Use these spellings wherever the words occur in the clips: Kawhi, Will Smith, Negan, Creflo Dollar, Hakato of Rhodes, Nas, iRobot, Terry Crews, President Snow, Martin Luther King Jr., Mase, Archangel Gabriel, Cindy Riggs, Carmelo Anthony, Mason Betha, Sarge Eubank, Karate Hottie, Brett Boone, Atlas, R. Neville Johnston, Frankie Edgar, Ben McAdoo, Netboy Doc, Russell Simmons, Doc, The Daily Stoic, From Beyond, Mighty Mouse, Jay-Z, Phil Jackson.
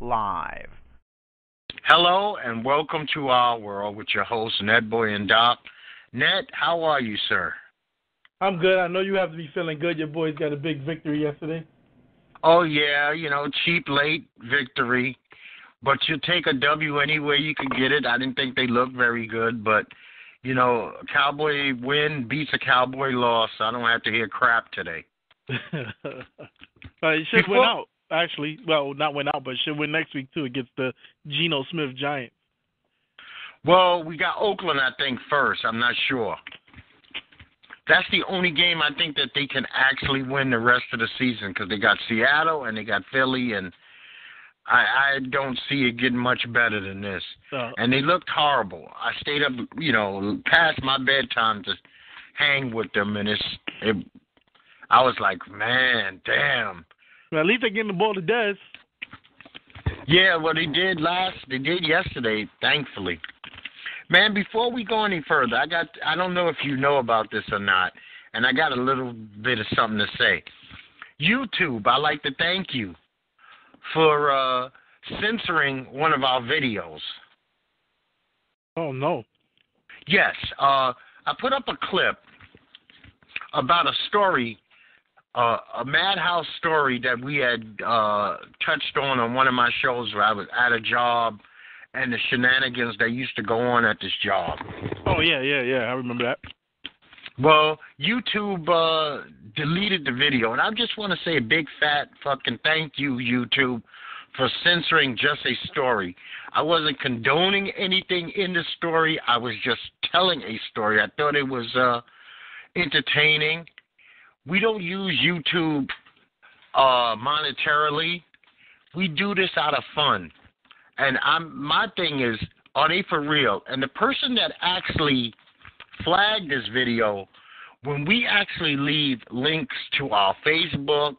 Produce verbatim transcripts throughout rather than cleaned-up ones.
Live. Hello and welcome to Our World with your hosts Ned Boy and Doc. Ned, how are you, sir? I'm good. I know you have to be feeling good. Your boys got a big victory yesterday. Oh, yeah. You know, cheap, late victory. But you take a W any way you can get it. I didn't think they looked very good. But, you know, a Cowboy win beats a Cowboy loss. I don't have to hear crap today. It should win out. Actually, well, not went out, but should win next week, too, against the Geno Smith Giants. Well, we got Oakland, I think, first. I'm not sure. That's the only game I think that they can actually win the rest of the season because they got Seattle and they got Philly, and I, I don't see it getting much better than this. Uh, and they looked horrible. I stayed up, you know, past my bedtime to hang with them, and it's, it, I was like, man, damn. Well, at least they're getting the ball to Dez. Yeah, well, they did last. They did yesterday, thankfully. Man, before we go any further, I got. I don't know if you know about this or not, and I got a little bit of something to say. YouTube, I'd like to thank you for uh, censoring one of our videos. Oh, no. Yes. Uh, I put up a clip about a story Uh, a madhouse story that we had uh, touched on on one of my shows where I was at a job and the shenanigans that used to go on at this job. Oh, yeah, yeah, yeah. I remember that. Well, YouTube uh, deleted the video, and I just want to say a big fat fucking thank you, YouTube, for censoring just a story. I wasn't condoning anything in the story. I was just telling a story. I thought it was uh, entertaining. We don't use YouTube uh, monetarily. We do this out of fun. And I'm, my thing is, are they for real? And the person that actually flagged this video, when we actually leave links to our Facebook,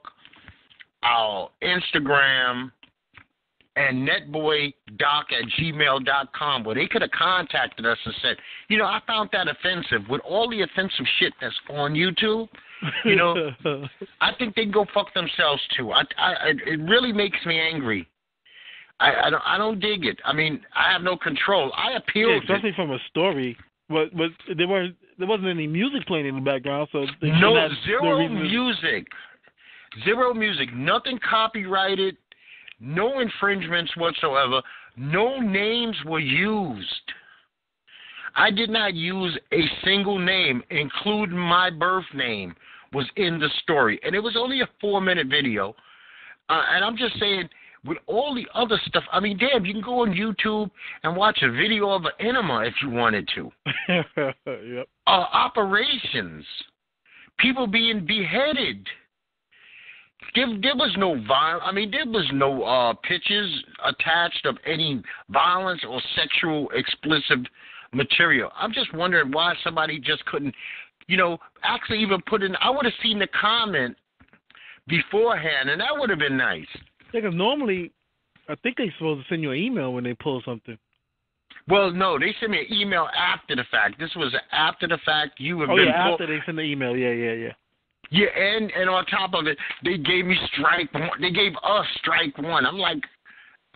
our Instagram, and netboydoc at gmail dot com, where they could have contacted us and said, you know, I found that offensive. With all the offensive shit that's on YouTube, you know, I think they can go fuck themselves too. I, I, it really makes me angry. I, I, don't, I don't dig it. I mean, I have no control. I appealed. Yeah, especially it. From a story, but but there weren't there wasn't any music playing in the background, so no have, zero music, zero music, nothing copyrighted, no infringements whatsoever, no names were used. I did not use a single name, including my birth name, was in the story. And it was only a four-minute video. Uh, and I'm just saying, with all the other stuff, I mean, damn, you can go on YouTube and watch a video of an enema if you wanted to. Yep. Uh, operations, people being beheaded. There, there was no violence. I mean, there was no uh, pictures attached of any violence or sexual explicit material. I'm just wondering why somebody just couldn't, you know, actually even put in. I would have seen the comment beforehand, and that would have been nice. Because normally, I think they're supposed to send you an email when they pull something. Well, no, they sent me an email after the fact. This was after the fact. You have oh, been. Oh yeah, after pulled. They sent the email. Yeah, yeah, yeah. Yeah, and and on top of it, they gave me strike one. They gave us strike one. I'm like,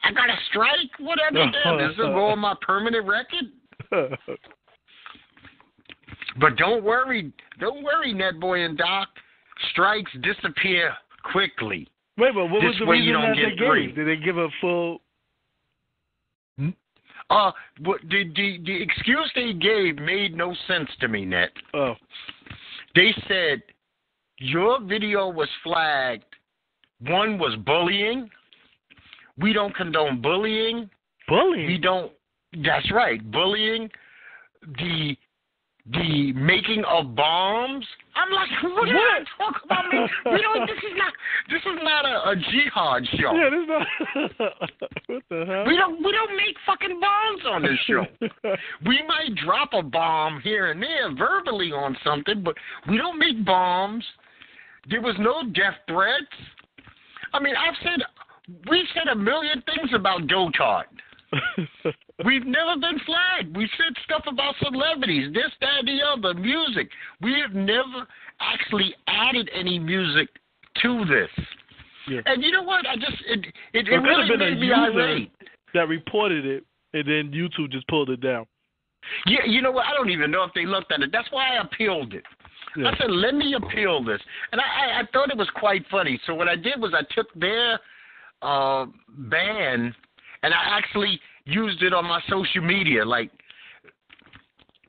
I got a strike. What I understand? Does this go on my permanent record? But don't worry, don't worry, Ned Boy and Doc. Strikes disappear quickly. Wait, but what this was the reason that they gave? Did they give a full? Uh, the, the, the excuse they gave made no sense to me, Ned. Oh. They said your video was flagged. One was bullying. We don't condone bullying. Bullying? We don't. That's right. Bullying. The the making of bombs. I'm like, what are you talking about? Man? We don't. This is not. This is not a, a jihad show. Yeah, this is not. What the hell? We don't. We don't make fucking bombs on this show. We might drop a bomb here and there verbally on something, but we don't make bombs. There was no death threats. I mean, I've said. We've said a million things about Dotard. We've never been flagged. We said stuff about celebrities, this, that, the other, music. We have never actually added any music to this. Yeah. And you know what? I just it it, it really been made a me irate. That reported it, and then YouTube just pulled it down. Yeah, you know what? I don't even know if they looked at it. That's why I appealed it. Yeah. I said, let me appeal this, and I, I, I thought it was quite funny. So what I did was I took their uh, ban. And I actually used it on my social media, like,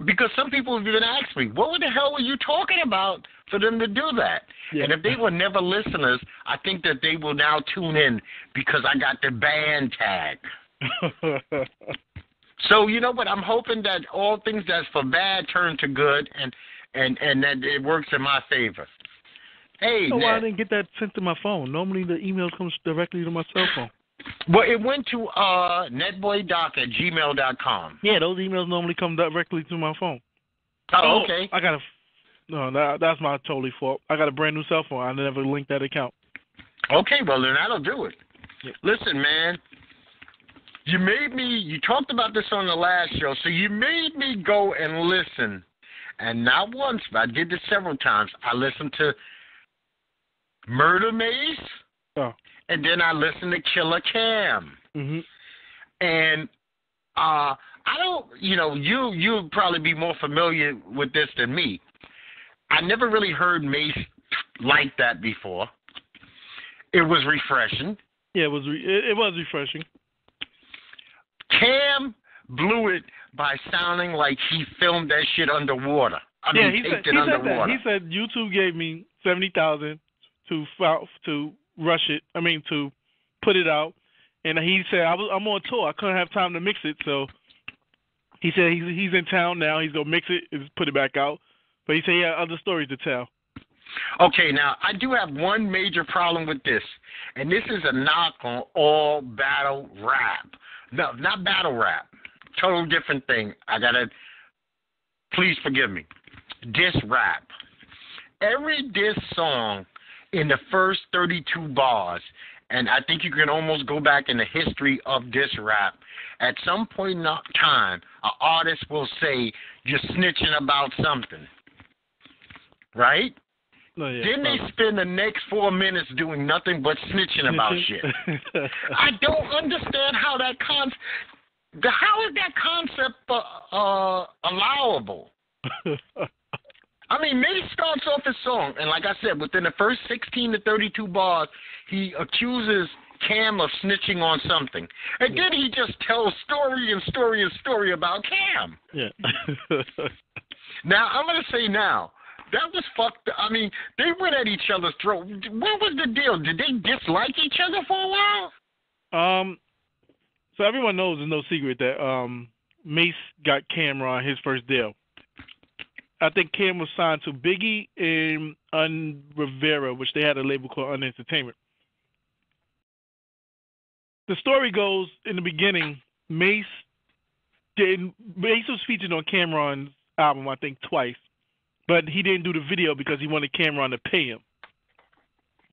because some people have even asked me, what the hell were you talking about for them to do that? Yeah. And if they were never listeners, I think that they will now tune in because I got the ban tag. So, you know what? I'm hoping that all things that's for bad turn to good and, and, and that it works in my favor. Hey, oh, Ned. I didn't get that sent to my phone. Normally the email comes directly to my cell phone. Well, it went to uh, netboydoc at gmail dot com. Yeah, those emails normally come directly to my phone. Oh, okay. I got a no. That, that's my totally fault. I got a brand new cell phone. I never linked that account. Okay, well then that'll do it. Yeah. Listen, man, you made me. You talked about this on the last show, so you made me go and listen. And not once, but I did this several times. I listened to Murder Mase. Oh. And then I listened to Killer Cam. Mm-hmm. And uh, I don't, you know, you, you'd probably be more familiar with this than me. I never really heard Mase like that before. It was refreshing. Yeah, it was, re- it, it was refreshing. Cam blew it by sounding like he filmed that shit underwater. I yeah, mean, he taped said, it he underwater. Said that. He said, YouTube gave me seventy thousand dollars to to... rush it, I mean, to put it out. And he said, I was, I'm on tour. I couldn't have time to mix it. So he said he's, he's in town now. He's going to mix it and put it back out. But he said he had other stories to tell. Okay, now, I do have one major problem with this. And this is a knock on all battle rap. No, not battle rap. Total different thing. I got to, please forgive me. Diss rap. Every diss song in the first thirty-two bars, and I think you can almost go back in the history of this rap, at some point in time, an artist will say, you're snitching about something. Right? Oh, yeah. Then they spend the next four minutes doing nothing but snitching about shit. I don't understand how that con- how is that concept uh, uh, allowable? I mean, Mase starts off his song, and like I said, within the first sixteen to thirty-two bars, he accuses Cam of snitching on something. And then he just tells story and story and story about Cam. Yeah. Now, I'm going to say now, that was fucked up. I mean, they went at each other's throat. What was the deal? Did they dislike each other for a while? Um. So everyone knows, it's no secret, that um, Mase got Cam'ron his first deal. I think Cam was signed to Biggie and Un Rivera, which they had a label called Un Entertainment. The story goes, in the beginning, Mase did Mase was featured on Cam'ron's album, I think, twice, but he didn't do the video because he wanted Cam'ron to pay him.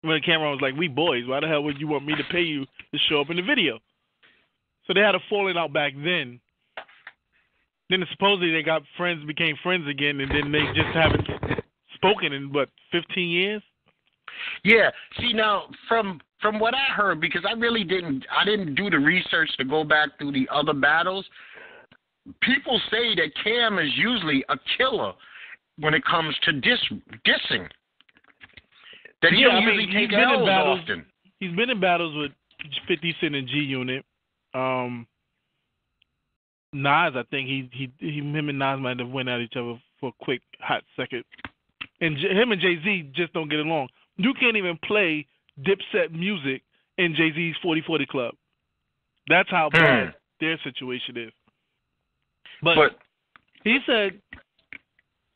When Cam'ron was like, "We boys, why the hell would you want me to pay you to show up in the video?" So they had a falling out back then. Then supposedly they got friends, became friends again, and then they just haven't spoken in, what, fifteen years? Yeah. See, now, from from what I heard, because I really didn't, I didn't do the research to go back through the other battles, people say that Cam is usually a killer when it comes to dis, dissing. That he yeah, don't I mean, usually take L's often. He's been in battles with fifty Cent and G Unit. Um... Nas, I think he, he he him and Nas might have went at each other for a quick hot second. And J- him and Jay-Z just don't get along. You can't even play Dipset music in Jay-Z's forty forty Club. That's how bad mm. their situation is. But, but he said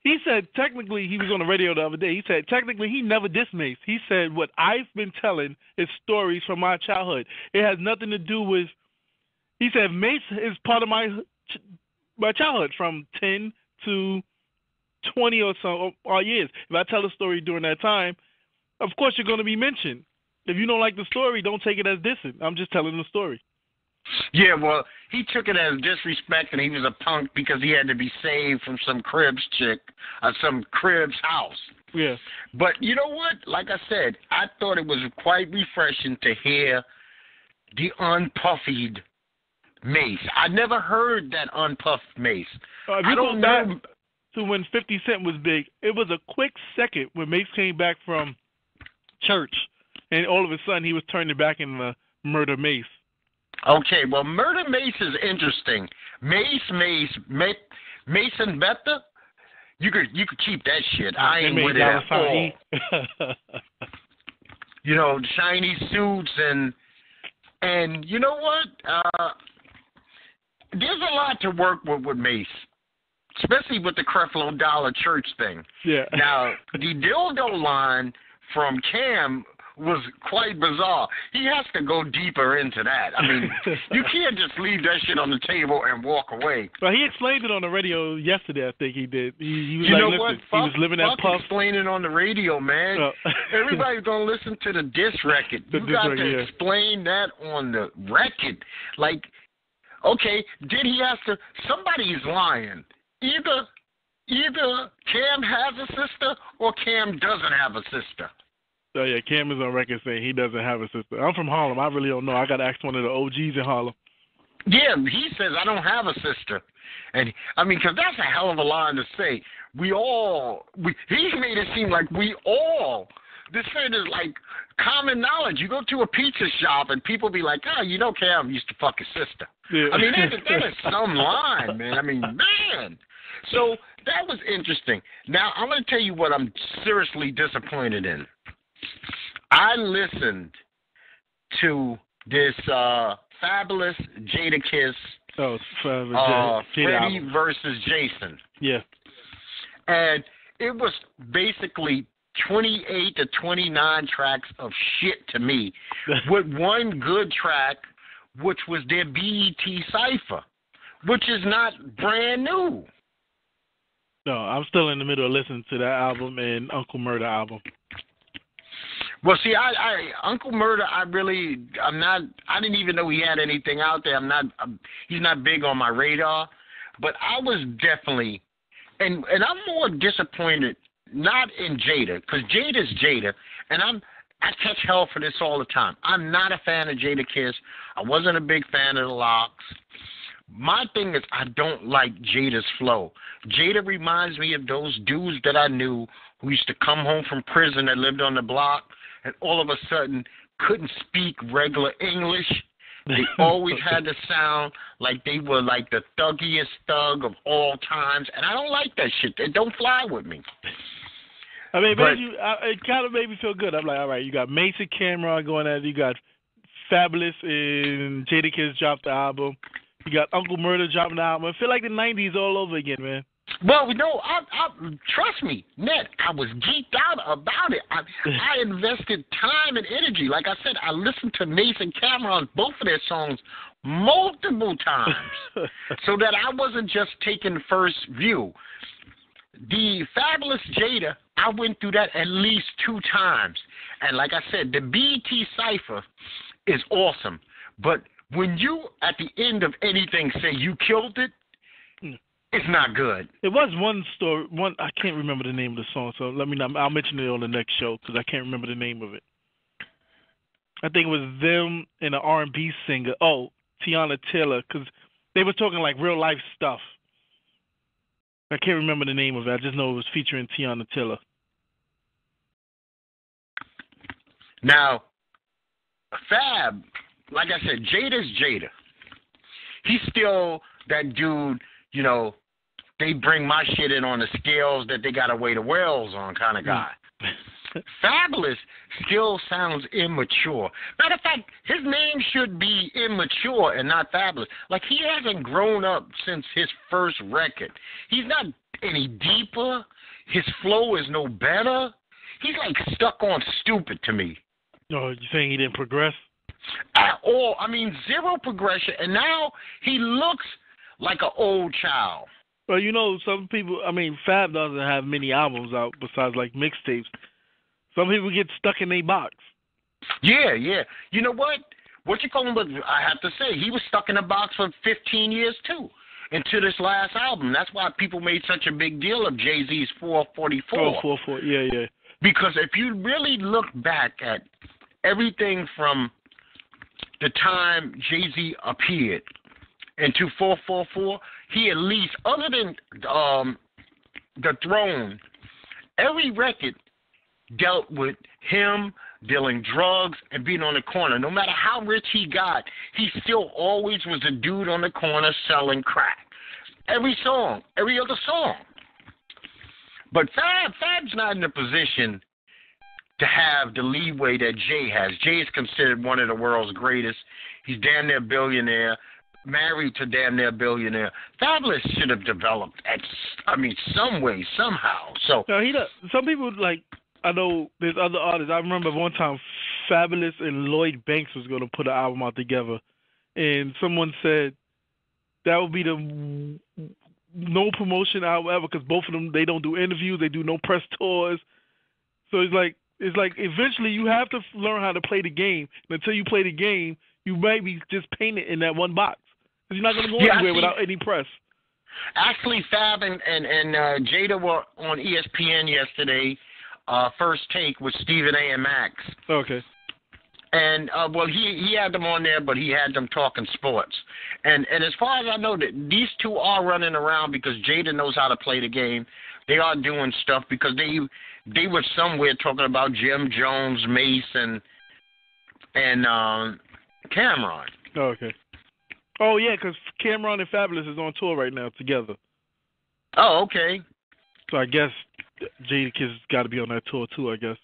he said technically he was on the radio the other day. He said technically he never dissed Mase. He said what I've been telling is stories from my childhood. It has nothing to do with. He said Mase is part of my my childhood from ten to twenty or so or years. If I tell a story during that time, of course you're going to be mentioned. If you don't like the story, don't take it as dissing. I'm just telling the story. Yeah, well, he took it as disrespect, and he was a punk because he had to be saved from some cribs chick or some cribs house. Yeah. But you know what? Like I said, I thought it was quite refreshing to hear the unpuffied Mase. I never heard that unpuffed Mase. Uh, I don't know. To when fifty Cent was big, it was a quick second when Mase came back from church, and all of a sudden he was turning back into Murder Mase. Okay, well, Murder Mase is interesting. Mase, Mase, Mase, Mason Betha, you could you could keep that shit. I ain't with it at all. You know, Chinese suits and and you know what? Uh, there's a lot to work with with Mase, especially with the Creflo Dollar Church thing. Yeah. Now the dildo line from Cam was quite bizarre. He has to go deeper into that. I mean, you can't just leave that shit on the table and walk away. Well, he explained it on the radio yesterday, I think he did. He, he was you like, know what? Fuck, he was living that puff. Explain it on the radio, man. Oh. Everybody's going to listen to the diss record. The you diss got record, to yeah. explain that on the record. Like, okay, did he have to? Somebody's lying. Either, either Cam has a sister or Cam doesn't have a sister. Oh, yeah, Cam is on record saying he doesn't have a sister. I'm from Harlem. I really don't know. I got to ask one of the O Gs in Harlem. Yeah, he says, I don't have a sister. And, I mean, because that's a hell of a line to say. We all, we, he made it seem like we all, this shit is like common knowledge. You go to a pizza shop and people be like, oh, you know Cam used to fuck his sister. Yeah. I mean, that, that is some line, man. I mean, man. So that was interesting. Now, I'm going to tell you what I'm seriously disappointed in. I listened to this uh, Fabolous Jadakiss, oh, uh, Freddie versus Jason. Yeah. And it was basically twenty-eight to twenty-nine tracks of shit to me, with one good track, which was their B E T Cypher, which is not brand new. No, I'm still in the middle of listening to that album and Uncle Murder album. Well, see, I, I Uncle Murder, I really, I'm not, I didn't even know he had anything out there. I'm not, I'm, he's not big on my radar, but I was definitely, and and I'm more disappointed, not in Jada, because Jada's Jada, and I'm, I catch hell for this all the time. I'm not a fan of Jadakiss. I wasn't a big fan of the Locks. My thing is, I don't like Jada's flow. Jada reminds me of those dudes that I knew who used to come home from prison that lived on the block, and all of a sudden couldn't speak regular English. They always had to sound like they were like the thuggiest thug of all times, and I don't like that shit. It don't fly with me. I mean, but, you, I, it kind of made me feel good. I'm like, all right, you got Mase and Cam'ron going at it. You got Fabolous and Jadakiss dropped the album. You got Uncle Murder dropping the album. I feel like the nineties all over again, man. Well, no, I, I, trust me, Ned, I was geeked out about it. I, I invested time and energy. Like I said, I listened to Mase and Cam'ron, both of their songs, multiple times so that I wasn't just taking first view. The Fabolous Jada, I went through that at least two times. And like I said, the B E T Cypher is awesome. But when you, at the end of anything, say you killed it, it's not good. It was one story. One I can't remember the name of the song, so let me not. I'll mention it on the next show because I can't remember the name of it. I think it was them and an R and B singer. Oh, Teyana Taylor, because they were talking like real life stuff. I can't remember the name of it. I just know it was featuring Teyana Taylor. Now, Fab, like I said, Jada's Jada. He's still that dude, you know, they bring my shit in on the scales that they got to weigh the whales on kind of guy. Mm. Fabolous still sounds immature. Matter of fact, his name should be Immature and not Fabolous. Like, he hasn't grown up since his first record. He's not any deeper. His flow is no better. He's, like, stuck on stupid to me. No, you saying he didn't progress? At all. I mean, zero progression. And now he looks like an old child. Well, you know, some people, I mean, Fab doesn't have many albums out besides, like, mixtapes. Some people get stuck in their box. Yeah, yeah. You know what? What you call him, but I have to say, he was stuck in a box for fifteen years, too, into this last album. That's why people made such a big deal of Jay-Z's four forty-four. Oh, four forty-four, yeah, yeah. Because if you really look back at everything from the time Jay-Z appeared into four forty-four, he at least, other than um, The Throne, every record dealt with him dealing drugs and being on the corner. No matter how rich he got, he still always was a dude on the corner selling crack. Every song, every other song. But Fab, Fab's not in a position to have the leeway that Jay has. Jay is considered one of the world's greatest. He's damn near billionaire, married to damn near billionaire. Fabolous should have developed at, I mean, some way, somehow. So now he does. Some people, like, I know there's other artists. I remember one time Fabolous and Lloyd Banks was going to put an album out together, and someone said that would be the no promotion album ever, because both of them, they don't do interviews, they do no press tours. So it's like, it's like eventually you have to learn how to play the game. And until you play the game, you might be just painted in that one box. Because you're not going to go yeah, anywhere see, without any press. Actually, Fab and, and, and uh, Jada were on E S P N yesterday, uh, First Take with Stephen A. and Max. Okay. And, uh, well, he, he had them on there, but he had them talking sports. And and as far as I know, that these two are running around because Jada knows how to play the game. They are doing stuff because they they were somewhere talking about Jim Jones, Mase, and, and um, Cam'ron. Oh, okay. Oh, yeah, because Cam'ron and Fabolous is on tour right now together. Oh, okay. So I guess Jadakiss has got to be on that tour, too, I guess.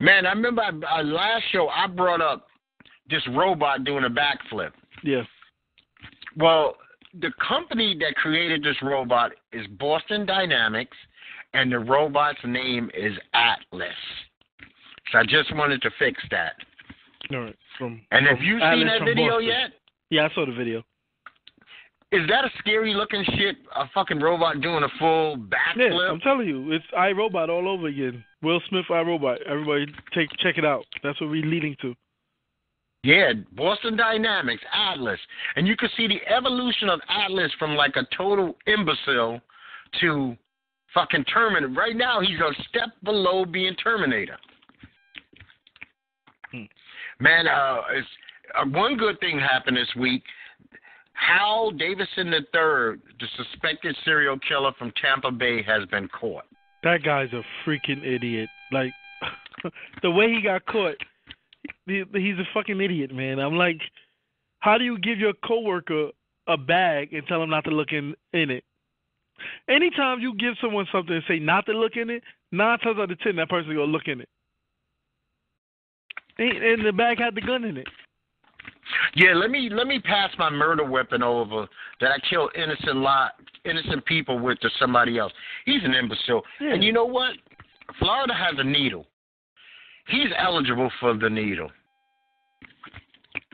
Man, I remember I, I, last show I brought up this robot doing a backflip. Yes. Well, the company that created this robot is Boston Dynamics, and the robot's name is Atlas. So I just wanted to fix that. All right. From, and have you seen that video yet? Yeah, I saw the video. Is that a scary-looking shit, a fucking robot doing a full backflip? Yeah, I'm telling you, it's iRobot all over again. Will Smith, iRobot. Everybody take check it out. That's what we're leading to. Yeah, Boston Dynamics, Atlas. And you can see the evolution of Atlas from, like, a total imbecile to fucking Terminator. Right now, he's a step below being Terminator. Hmm. Man, uh, it's, uh, one good thing happened this week. Hal Davidson the third, the suspected serial killer from Tampa Bay, has been caught. That guy's a freaking idiot. Like, the way he got caught, he's a fucking idiot, man. I'm like, how do you give your coworker a bag and tell him not to look in, in it? Anytime you give someone something and say not to look in it, nine times out of ten, that person's going to look in it. And the bag had the gun in it. Yeah, let me let me pass my murder weapon over that I kill innocent lot, innocent people with to somebody else. He's an imbecile. Yeah. And you know what? Florida has a needle. He's eligible for the needle.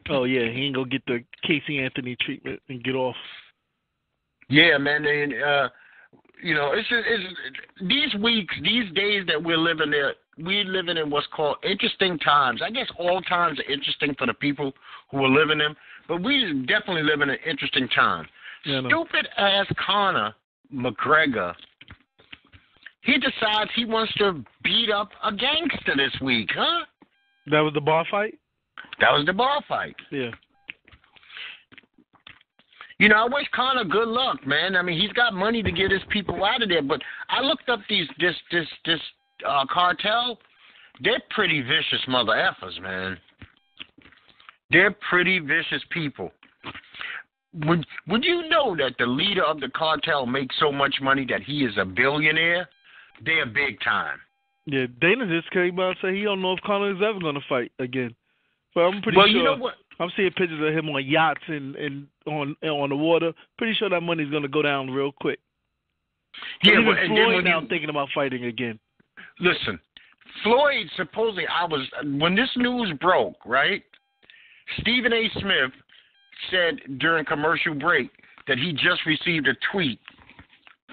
Oh, yeah, he ain't going to get the Casey Anthony treatment and get off. Yeah, man, and, uh, you know, it's, just, it's these weeks, these days that we're living there, we're living in what's called interesting times. I guess all times are interesting for the people who are living them, but we're definitely living an interesting time. Yeah, stupid-ass Conor McGregor, he decides he wants to beat up a gangster this week, huh? That was the bar fight? That was the bar fight. Yeah. You know, I wish Conor good luck, man. I mean, he's got money to get his people out of there, but I looked up these this this this Uh, cartel, they're pretty vicious mother effers, man. They're pretty vicious people. Would would you know that the leader of the cartel makes so much money that he is a billionaire? They're big time. Yeah, Dana just came out and said he don't know if Conor is ever going to fight again. But I'm pretty well, sure. You know what? I'm seeing pictures of him on yachts and, and on and on the water. Pretty sure that money's going to go down real quick. Yeah, even well, Floyd and then when now you, thinking about fighting again. Listen, Floyd, supposedly, I was when this news broke, right? Stephen A. Smith said during commercial break that he just received a tweet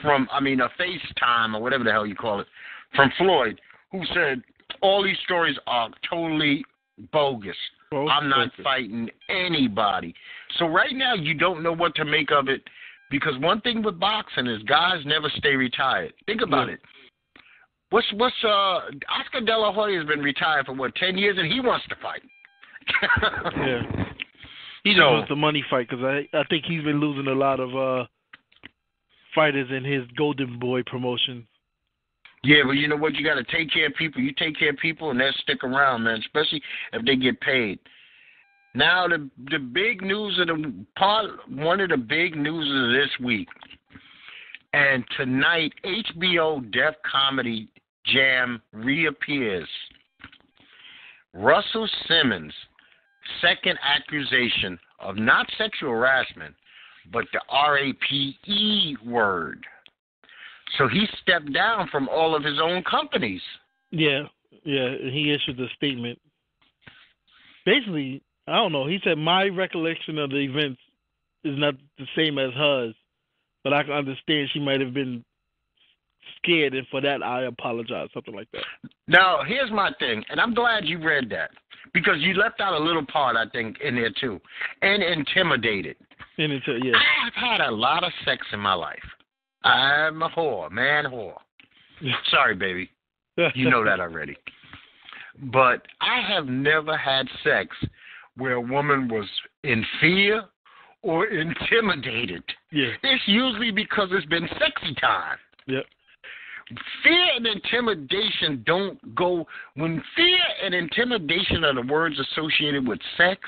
from, I mean, a FaceTime or whatever the hell you call it, from Floyd, who said all these stories are totally bogus. Both I'm not bogus. Fighting anybody. So right now you don't know what to make of it, because one thing with boxing is guys never stay retired. Think about yeah. it. What's what's uh Oscar De La Hoya has been retired for what ten years and he wants to fight. yeah, he so, wants the money fight because I I think he's been losing a lot of uh fighters in his Golden Boy promotion. Yeah, but you know what? You got to take care of people. You take care of people, and they'll stick around, man, especially if they get paid. Now, the the big news of the part, one of the big news of this week, and tonight, H B O Def Comedy Jam reappears. Russell Simmons' second accusation of not sexual harassment, but the R A P E word. So he stepped down from all of his own companies. Yeah, yeah. He issued a statement. Basically, I don't know. He said, my recollection of the events is not the same as hers, but I can understand she might have been scared, and for that, I apologize, something like that. Now, here's my thing, and I'm glad you read that, because you left out a little part, I think, in there, too, and intimidated. And it, yeah. I've had a lot of sex in my life. I'm a whore, man whore. Sorry, baby. You know that already. But I have never had sex where a woman was in fear or intimidated. Yeah. It's usually because it's been sexy time. Yep. Fear and intimidation don't go... When fear and intimidation are the words associated with sex,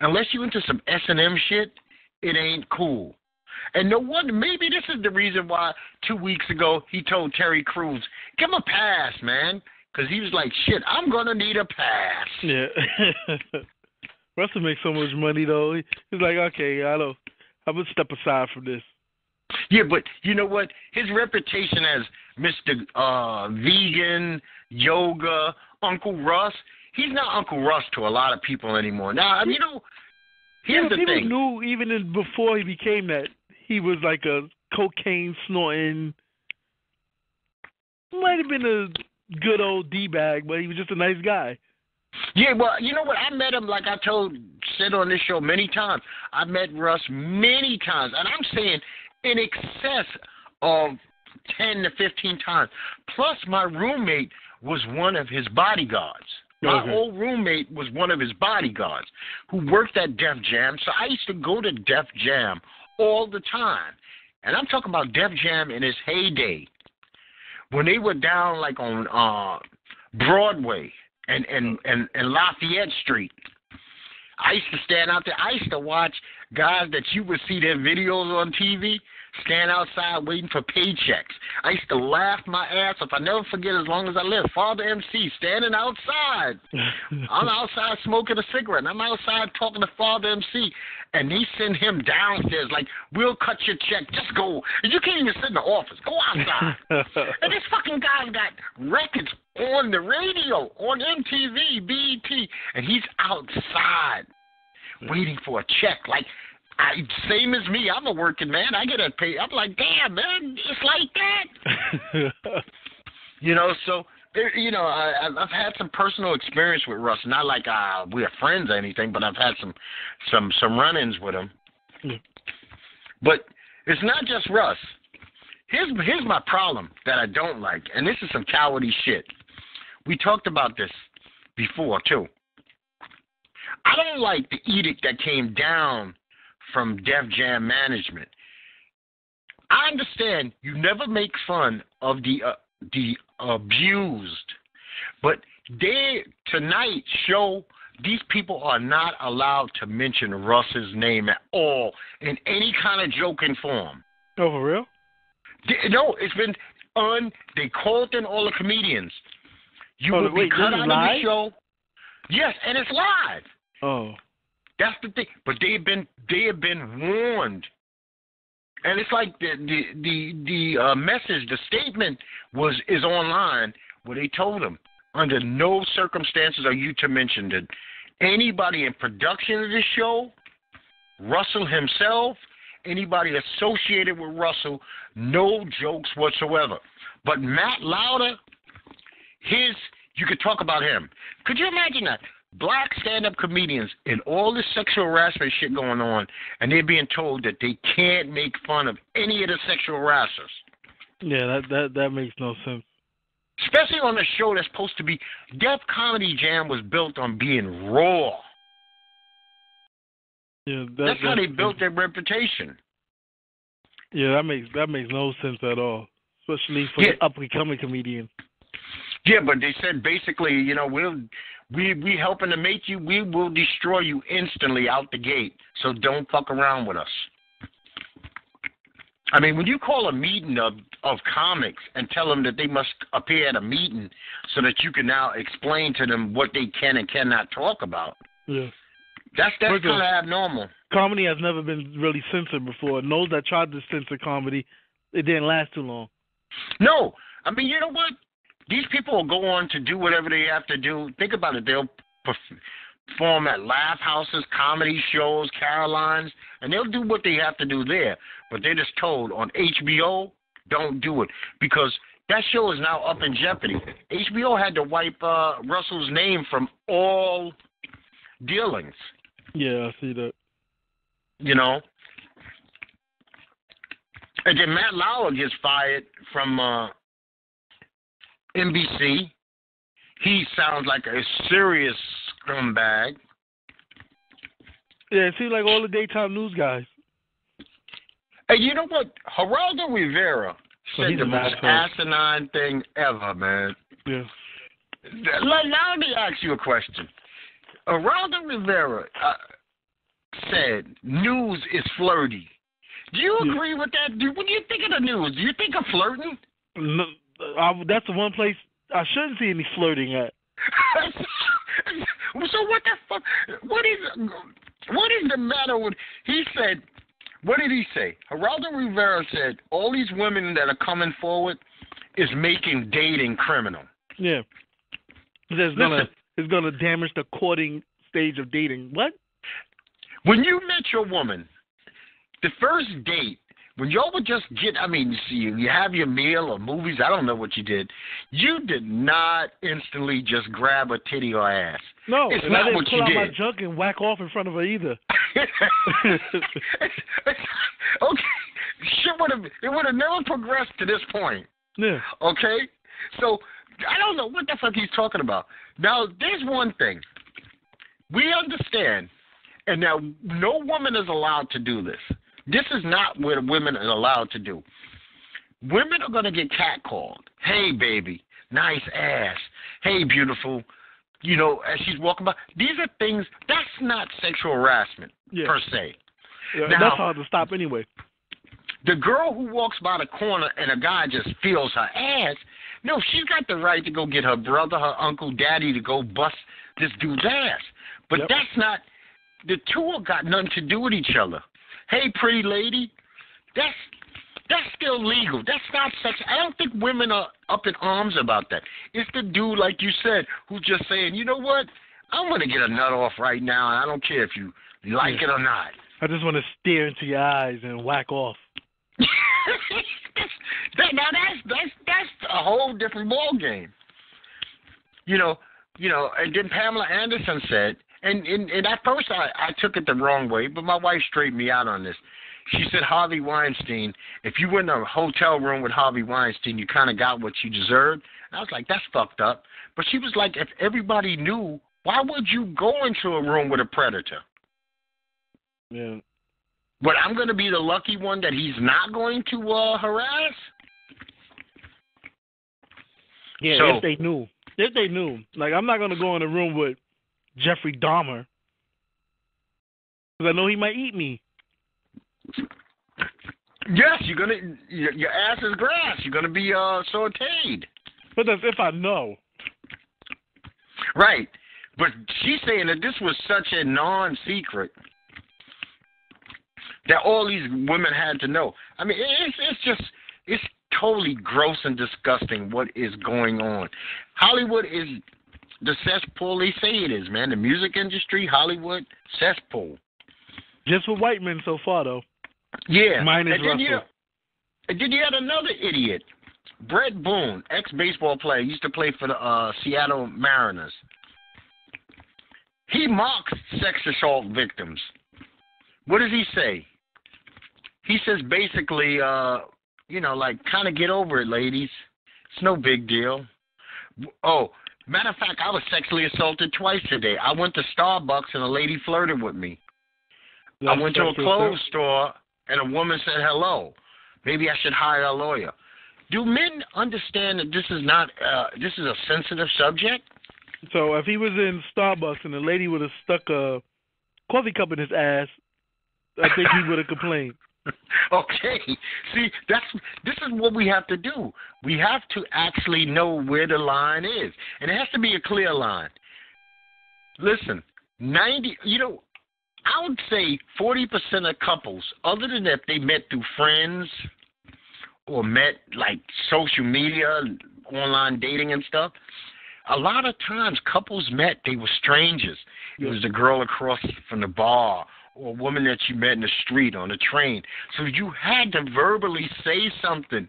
unless you're into some S and M shit, it ain't cool. And no wonder, maybe this is the reason why two weeks ago he told Terry Crews, give him a pass, man, because he was like, shit, I'm going to need a pass. Yeah. Russell makes so much money, though. He's like, okay, I don't, I'm going to step aside from this. Yeah, but you know what? His reputation as Mister Uh, Vegan, Yoga, Uncle Russ, he's not Uncle Russ to a lot of people anymore. Now, you know, here's yeah, the people thing. People knew even before he became that. He was like a cocaine snorting, might have been a good old D-bag, but he was just a nice guy. Yeah, well, you know what? I met him, like I told, said on this show many times. I met Russ many times, and I'm saying in excess of ten to fifteen times. Plus, my roommate was one of his bodyguards. My okay. old roommate was one of his bodyguards who worked at Def Jam, so I used to go to Def Jam all the time. And I'm talking about Def Jam in its heyday, when they were down like on uh, Broadway and, and, and, and Lafayette Street. I used to stand out there. I used to watch guys that you would see their videos on T V stand outside waiting for paychecks. I used to laugh my ass off. I never forget as long as I live. Father M C standing outside. I'm outside smoking a cigarette. And I'm outside talking to Father M C. And they send him downstairs like, we'll cut your check. Just go. You can't even sit in the office. Go outside. And this fucking guy got records on the radio, on M T V, B E T. And he's outside waiting for a check. Like, I, same as me. I'm a working man. I get a pay. I'm like, damn, man, it's like that. You know, so, you know, I, I've had some personal experience with Russ. Not like uh, we're friends or anything, but I've had some some, some run-ins with him. Mm. But it's not just Russ. Here's, here's my problem that I don't like, and this is some cowardly shit. We talked about this before, too. I don't like the edict that came down from Def Jam management. I understand you never make fun of the uh, the abused, but they tonight show These people are not allowed to mention Russ's name at all in any kind of joking form. Oh, for real? They, no, it's been on. They called in all the comedians. You oh, will wait, be cut out live? Of the show. Yes, and it's live. Oh. That's the thing. But they've been they have been warned. And it's like the the the, the uh, message, the statement was is online where they told them, under no circumstances are you to mention that anybody in production of this show, Russell himself, anybody associated with Russell, no jokes whatsoever. But Matt Lauer, his you could talk about him. Could you imagine that? Black stand-up comedians and all this sexual harassment shit going on, and they're being told that they can't make fun of any of the sexual harassers. Yeah, that that, that makes no sense. Especially on a show that's supposed to be... Def Comedy Jam was built on being raw. Yeah, that, that's, that's how they built their reputation. Yeah, that makes that makes no sense at all, especially for yeah. the up-and-coming comedian. Yeah, but they said basically, you know, we'll... We we helping to make you, we will destroy you instantly out the gate. So don't fuck around with us. I mean, when you call a meeting of, of comics and tell them that they must appear at a meeting so that you can now explain to them what they can and cannot talk about. Yeah. That's that's kind of abnormal. Comedy has never been really censored before. And those that tried to censor comedy, it didn't last too long. No. I mean, you know what? These people will go on to do whatever they have to do. Think about it. They'll perform at laugh houses, comedy shows, Carolines, and they'll do what they have to do there. But they're just told on H B O, don't do it. Because that show is now up in jeopardy. H B O had to wipe uh, Russell's name from all dealings. Yeah, I see that. You know? And then Matt Lauer gets fired from... Uh, N B C, he sounds like a serious scumbag. Yeah, it seems like all the daytime news guys. And you know what? Geraldo Rivera said well, the most asinine thing ever, man. Yeah. Now let me ask you a question. Geraldo Rivera uh, said news is flirty. Do you agree yeah. with that? Do, when you think of the news, do you think of flirting? No. I, that's the one place I shouldn't see any flirting at. So what the fuck? What is what is the matter with? He said, what did he say? Geraldo Rivera said, all these women that are coming forward is making dating criminal. Yeah, it's gonna it's gonna damage the courting stage of dating. What? When you met your woman, the first date. When y'all would just get, I mean, you see, you have your meal or movies, I don't know what you did. You did not instantly just grab a titty or ass. No, it's not what you did. I didn't pull out my junk and whack off in front of her either. Okay, shit would have, it would have never progressed to this point. Yeah. Okay, so I don't know what the fuck he's talking about. Now, there's one thing. We understand, and now no woman is allowed to do this. This is not what women are allowed to do. Women are going to get catcalled. Hey, baby, nice ass. Hey, beautiful. You know, as she's walking by. These are things, that's not sexual harassment, yeah. per se. Yeah, now, that's hard to stop anyway. The girl who walks by the corner and a guy just feels her ass, no, she's got the right to go get her brother, her uncle, daddy to go bust this dude's ass. But yep. that's not, the two have got nothing to do with each other. Hey, pretty lady, that's that's still legal. That's not sex. I don't think women are up in arms about that. It's the dude, like you said, who's just saying, you know what, I'm going to get a nut off right now, and I don't care if you like it or not. I just want to stare into your eyes and whack off. that, now, that's, that's, that's a whole different ballgame. You know, you know, and then Pamela Anderson said, And, and, and at first I, I took it the wrong way, but my wife straightened me out on this. She said, Harvey Weinstein, if you were in a hotel room with Harvey Weinstein, you kind of got what you deserved. And I was like, that's fucked up. But she was like, if everybody knew, why would you go into a room with a predator? Yeah. But I'm going to be the lucky one that he's not going to uh, harass? Yeah, so, if they knew. If they knew. Like, I'm not going to go in a room with Jeffrey Dahmer, because I know he might eat me. Yes, you're gonna. Your, your ass is grass. You're gonna be uh, sauteed. But that's if I know. Right, but she's saying that this was such a non-secret that all these women had to know. I mean, it's it's just it's totally gross and disgusting what is going on. Hollywood is the cesspool they say it is, man. The music industry, Hollywood, cesspool. Just with white men so far, though. Yeah. Mine is and Russell. Then you, and then you had another idiot. Brett Boone, ex-baseball player, used to play for the uh, Seattle Mariners. He mocks sex assault victims. What does he say? He says basically, uh, you know, like, kind of get over it, ladies. It's no big deal. Oh, matter of fact, I was sexually assaulted twice today. I went to Starbucks and a lady flirted with me. That's I went to a clothes store and a woman said hello. Maybe I should hire a lawyer. Do men understand that this is not uh, this is a sensitive subject? So if he was in Starbucks and the lady would have stuck a coffee cup in his ass, I think he would have complained. Okay. See, that's this is what we have to do. We have to actually know where the line is, and it has to be a clear line. Listen, ninety. You know, I would say forty percent of couples, other than if they met through friends. Or met like social media, online dating and stuff. A lot of times couples met, they were strangers. It was the girl across from the bar or a woman that you met in the street on the train. So you had to verbally say something.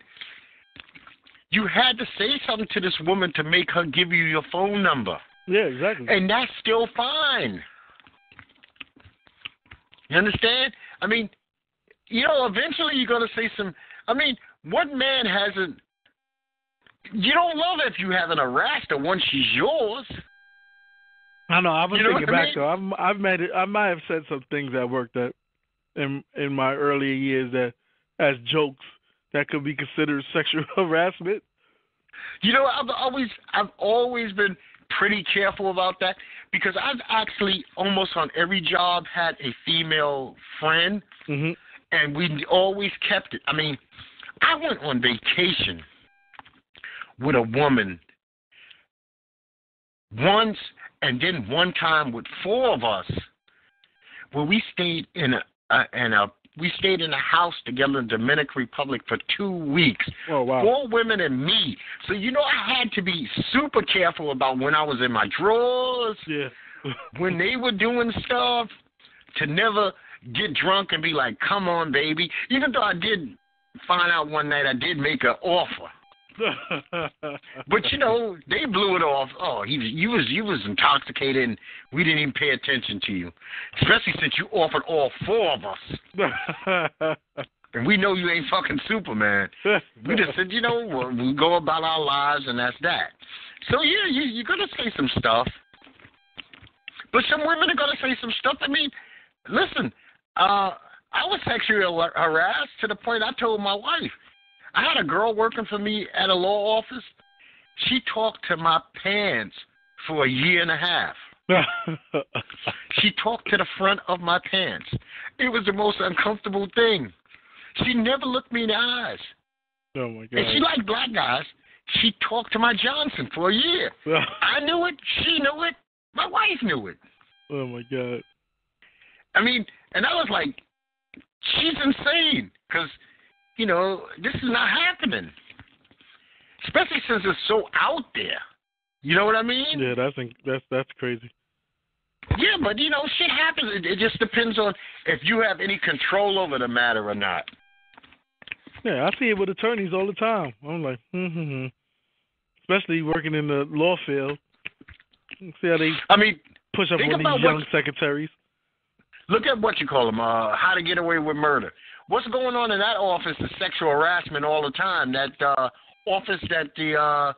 You had to say something to this woman to make her give you your phone number. Yeah, exactly. And that's still fine. You understand? I mean, you know, eventually you're going to say some, I mean, what man hasn't... You don't love if you haven't harassed her once she's yours. I know. I've been thinking back, though. I'm, I've made it, I might have said some things at work that in in my earlier years that as jokes that could be considered sexual harassment. You know, I've always I've always been pretty careful about that because I've actually almost on every job had a female friend, mm-hmm. and we always kept it. I mean... I went on vacation with a woman once and then one time with four of us where we stayed in a, a, in a we stayed in a house together in the Dominican Republic for two weeks. Oh, wow. Four women and me. So, you know, I had to be super careful about when I was in my drawers, yeah. when they were doing stuff, to never get drunk and be like, come on, baby. Even though I did find out one night I did make an offer, but you know they blew it off. Oh, he you was you was intoxicated, and we didn't even pay attention to you, especially since you offered all four of us. And we know you ain't fucking Superman. We just said, you know, we'll, we'll go about our lives, and that's that. So yeah, you, you're gonna say some stuff, but some women are gonna say some stuff. I mean, listen, uh. I was sexually harassed to the point I told my wife. I had a girl working for me at a law office. She talked to my pants for a year and a half. She talked to the front of my pants. It was the most uncomfortable thing. She never looked me in the eyes. Oh my God. And she liked black guys. She talked to my Johnson for a year. I knew it. She knew it. My wife knew it. Oh my God. I mean, and I was like, she's insane because, you know, this is not happening, especially since it's so out there. You know what I mean? Yeah, that's that's that's crazy. Yeah, but, you know, shit happens. It, it just depends on if you have any control over the matter or not. Yeah, I see it with attorneys all the time. I'm like, mm-hmm, especially working in the law field. See how they I mean, push up on these young secretaries. Look at what you call them, uh, How to Get Away with Murder. What's going on in that office is sexual harassment all the time. That uh, office that the uh,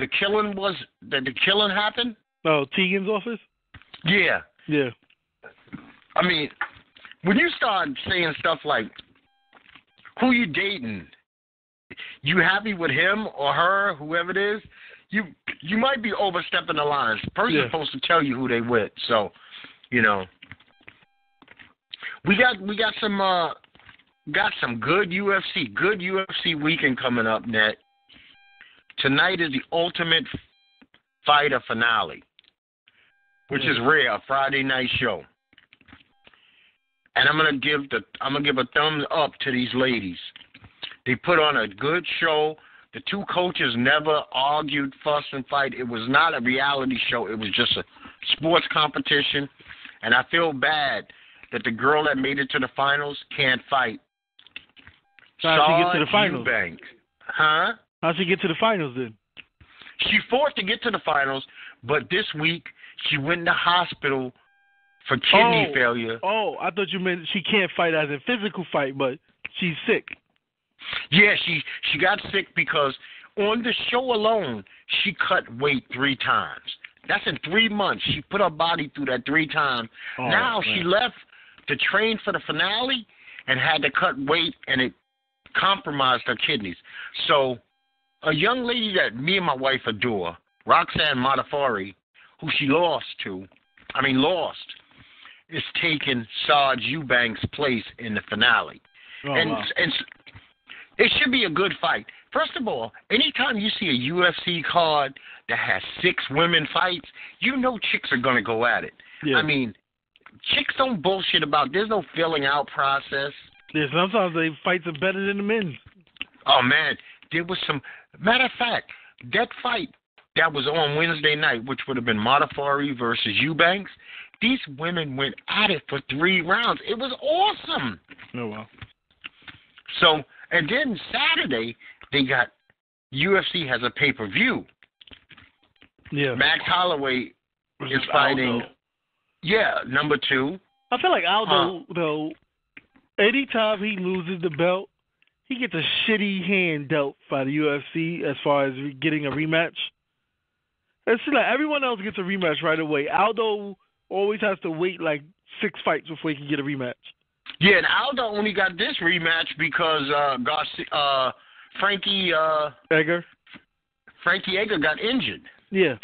the killing was, that the killing happened? Oh, Teagan's office? Yeah. Yeah. I mean, when you start saying stuff like, who you dating? You happy with him or her, whoever it is? You you might be overstepping the lines. The person's yeah. supposed to tell you who they with. So, you know, we got we got some uh, got some good U F C, good U F C weekend coming up, Ned. Tonight is the Ultimate Fighter finale, which yeah. is rare, a Friday night show. And I'm gonna give the I'm gonna give a thumbs up to these ladies. They put on a good show. The two coaches never argued, fussed, and fight. It was not a reality show. It was just a sports competition. And I feel bad that the girl that made it to the finals can't fight. So how'd she get to the finals? Eubank. Huh? How'd she get to the finals then? She fought to get to the finals, but this week she went to the hospital for kidney oh. failure. Oh, I thought you meant she can't fight as in physical fight, but she's sick. Yeah, she she got sick because on the show alone, she cut weight three times. That's in three months. She put her body through that three times. Oh, now man. She left to train for the finale and had to cut weight, and it compromised her kidneys. So a young lady that me and my wife adore, Roxanne Modafari, who she lost to, I mean lost, is taking Sarge Eubank's place in the finale. Oh, and wow. and it should be a good fight. First of all, anytime you see a U F C card that has six women fights, you know chicks are going to go at it. Yeah. I mean, chicks don't bullshit about, there's no filling out process. Yeah, sometimes they fights are better than the men. Oh, man. There was some, matter of fact, that fight that was on Wednesday night, which would have been Modafari versus Eubanks, these women went at it for three rounds. It was awesome. Oh, wow. So... And then Saturday, they got, U F C has a pay-per-view. Yeah. Max Holloway is, is fighting, Aldo. yeah, number two. I feel like Aldo, uh, though, anytime he loses the belt, he gets a shitty hand dealt by the U F C as far as getting a rematch. It's like everyone else gets a rematch right away. Aldo always has to wait like six fights before he can get a rematch. Yeah, and Aldo only got this rematch because uh, Garcia, uh, Frankie uh, Edgar, Frankie Edgar got injured. Yeah,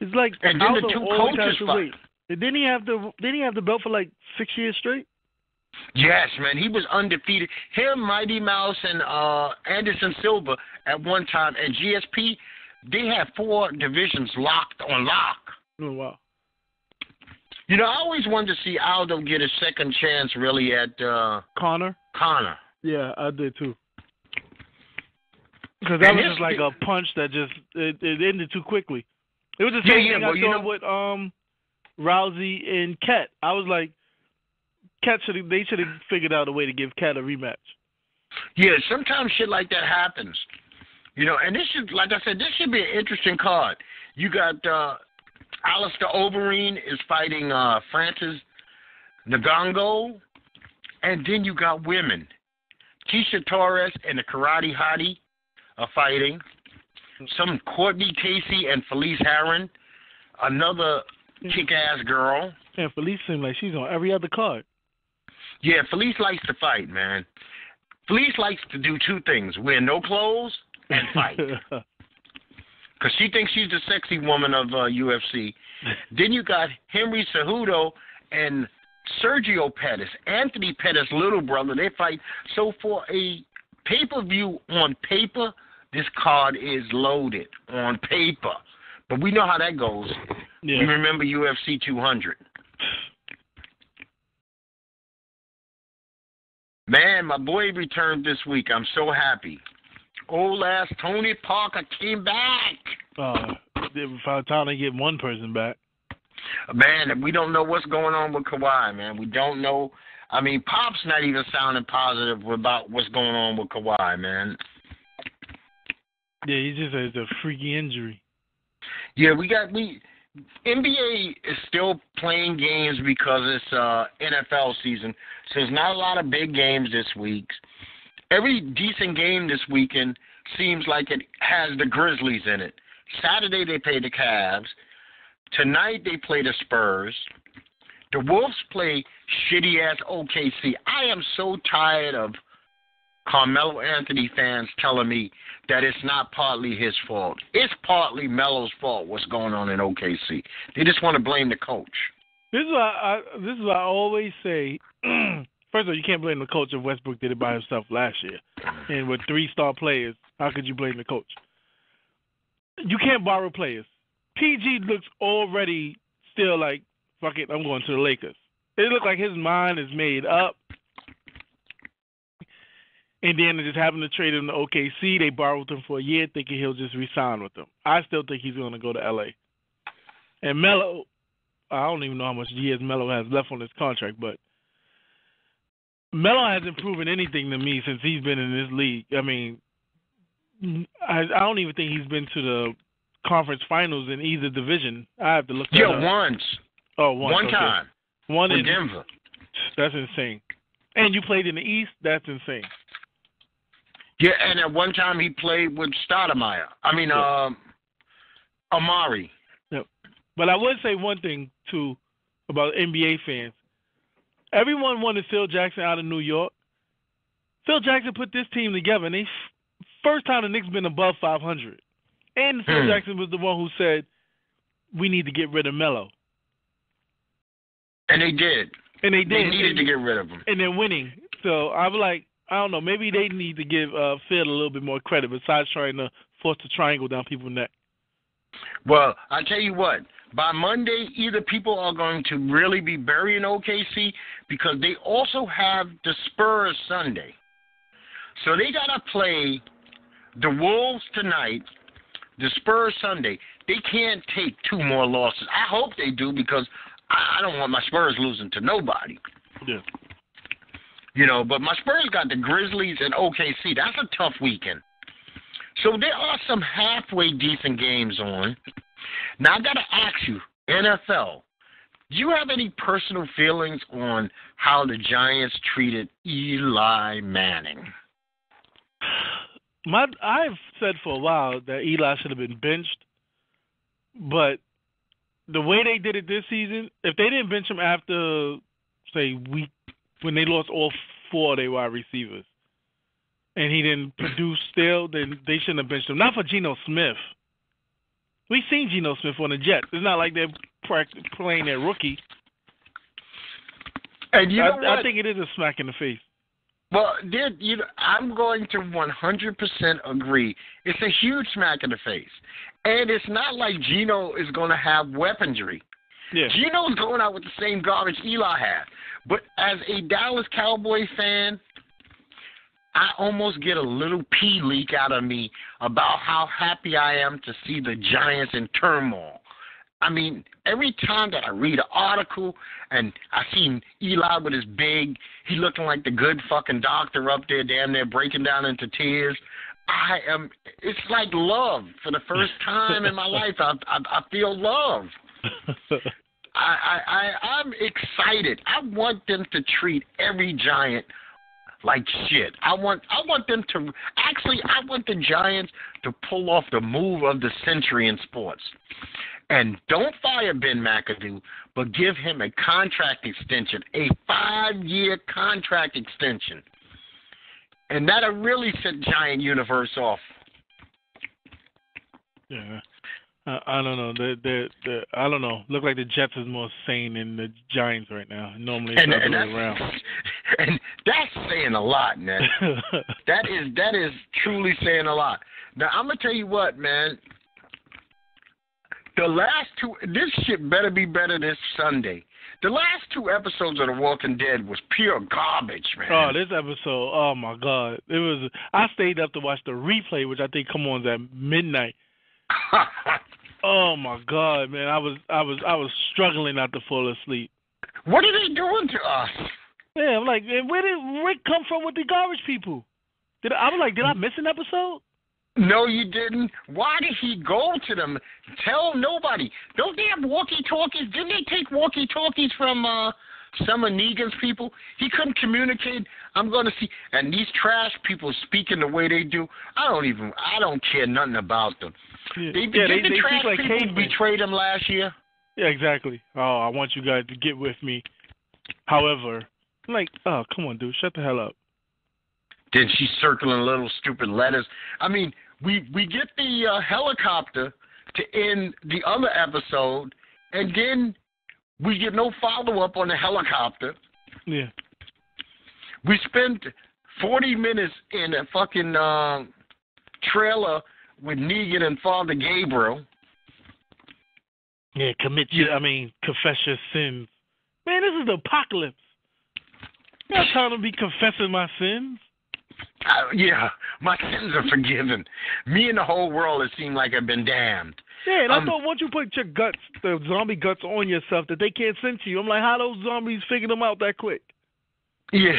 it's like and then Aldo the two coaches fight. Didn't he have the Didn't he have the belt for like six years straight? Yes, man, he was undefeated. Him, Mighty Mouse, and uh, Anderson Silva at one time, and G S P. They had four divisions locked on lock. Oh wow. You know, I always wanted to see Aldo get a second chance, really, at uh, Conor. Conor. Yeah, I did too. Because that and was just like a punch that just it, it ended too quickly. It was the same yeah, thing yeah, I saw know, with um, Rousey and Cat. I was like, Cat should they should have figured out a way to give Cat a rematch. Yeah, sometimes shit like that happens. You know, and this should, like I said, this should be an interesting card. You got. Uh, Alistair Overeem is fighting uh, Francis Ngannou, and then you got women. Tisha Torres and the Karate Hottie are fighting. Some Courtney Casey and Felice Herron, another kick-ass girl. And Felice seems like she's on every other card. Yeah, Felice likes to fight, man. Felice likes to do two things, wear no clothes and fight. Because she thinks she's the sexy woman of uh, U F C. Then you got Henry Cejudo and Sergio Pettis, Anthony Pettis' little brother. They fight. So for a pay-per-view on paper, this card is loaded on paper. But we know how that goes. Yeah. We remember U F C two hundred. Man, my boy returned this week. I'm so happy. Old ass Tony Parker came back. Uh, by the time they get one person back. Man, we don't know what's going on with Kawhi, man. We don't know. I mean, Pop's not even sounding positive about what's going on with Kawhi, man. Yeah, he just has a freaky injury. Yeah, we got we N B A is still playing games because it's uh, N F L season, so there's not a lot of big games this week. Every decent game this weekend seems like it has the Grizzlies in it. Saturday they play the Cavs. Tonight they play the Spurs. The Wolves play shitty-ass O K C. I am so tired of Carmelo Anthony fans telling me that it's not partly his fault. It's partly Melo's fault what's going on in O K C. They just want to blame the coach. This is what I, this is what I always say. First of all, you can't blame the coach if Westbrook did it by himself last year. And with three-star players, how could you blame the coach? You can't borrow players. P G looks already still like, fuck it, I'm going to the Lakers. It looks like his mind is made up. And then they just happened to trade him to O K C. They borrowed him for a year thinking he'll just re-sign with them. I still think he's going to go to L A. And Melo, I don't even know how much years Melo has left on his contract, but Melo hasn't proven anything to me since he's been in this league. I mean, I, I don't even think he's been to the conference finals in either division. I have to look at yeah, that up. once. Oh, once. One okay. time. One in Denver. That's insane. And you played in the East? That's insane. Yeah, and at one time he played with Stoudemire. I mean, yeah. um, Amari. Yep. But I would say one thing, too, about N B A fans. Everyone wanted Phil Jackson out of New York. Phil Jackson put this team together, and they f- first time the Knicks been above five hundred. And Phil mm. Jackson was the one who said, we need to get rid of Melo. And they did. And they did. They needed and, to get rid of him. And they're winning. So I'm like, I don't know. Maybe they need to give uh, Phil a little bit more credit besides trying to force the triangle down people's neck. Well, I tell you what. By Monday, either people are going to really be burying O K C because they also have the Spurs Sunday. So they got to play the Wolves tonight, the Spurs Sunday. They can't take two more losses. I hope they do because I don't want my Spurs losing to nobody. Yeah. You know, but my Spurs got the Grizzlies and O K C. That's a tough weekend. So there are some halfway decent games on. Now, I got to ask you, N F L, do you have any personal feelings on how the Giants treated Eli Manning? My, I've said for a while that Eli should have been benched, but the way they did it this season, if they didn't bench him after, say, week, when they lost all four of their wide receivers, and he didn't produce still, then they shouldn't have benched him. Not for Geno Smith. We've seen Geno Smith on the Jets. It's not like they're playing their rookie. And you know I, what? I think it is a smack in the face. Well, dude, you know, I'm going to one hundred percent agree. It's a huge smack in the face. And it's not like Geno is going to have weaponry. Yeah. Geno's going out with the same garbage Eli had. But as a Dallas Cowboy fan, I almost get a little pee leak out of me about how happy I am to see the Giants in turmoil. I mean, every time that I read an article and I see Eli with his big, he looking like the good fucking doctor up there, damn near breaking down into tears. I am, it's like love. For the first time in my life, I, I, I feel love. I, I, I, I'm excited. I want them to treat every Giant like shit. I want I want them to actually I want the Giants to pull off the move of the century in sports. And don't fire Ben McAdoo, but give him a contract extension, a five-year contract extension. And that'll really set Giant Universe off. Yeah. I, I don't know. The, the, the, I don't know. Look like the Jets is more sane than the Giants right now. Normally it's and, and that's, around. And that's saying a lot, man. that is that is truly saying a lot. Now, I'm going to tell you what, man. The last two – this shit better be better this Sunday. The last two episodes of The Walking Dead was pure garbage, man. Oh, this episode, oh, my God. It was. I stayed up to watch the replay, which I think come on at midnight. Oh my God, man! I was, I was, I was struggling not to fall asleep. What are they doing to us? Yeah, I'm like, man, where did Rick come from with the garbage people? Did I, I was like, did I miss an episode? No, you didn't. Why did he go to them? Tell nobody. Don't they have walkie-talkies? Didn't they take walkie-talkies from uh, some of Negan's people? He couldn't communicate. I'm going to see. And these trash people speaking the way they do, I don't even, I don't care nothing about them. Yeah. They, yeah, did they, the they trash like people cavemen. Betray them last year? Yeah, exactly. Oh, I want you guys to get with me. However, I'm like, oh, come on, dude. Shut the hell up. Then she's circling little stupid letters. I mean, we we get the uh, helicopter to end the other episode, and then we get no follow-up on the helicopter. Yeah. We spent forty minutes in a fucking uh, trailer with Negan and Father Gabriel. Yeah, commit your, yeah. I mean, confess your sins. Man, this is the apocalypse. You're not trying to be confessing my sins. Uh, yeah, my sins are forgiven. Me and the whole world, it seemed like I've been damned. Yeah, and um, I thought once you put your guts, the zombie guts on yourself, that they can't send to you. I'm like, how those zombies figure them out that quick? Yeah,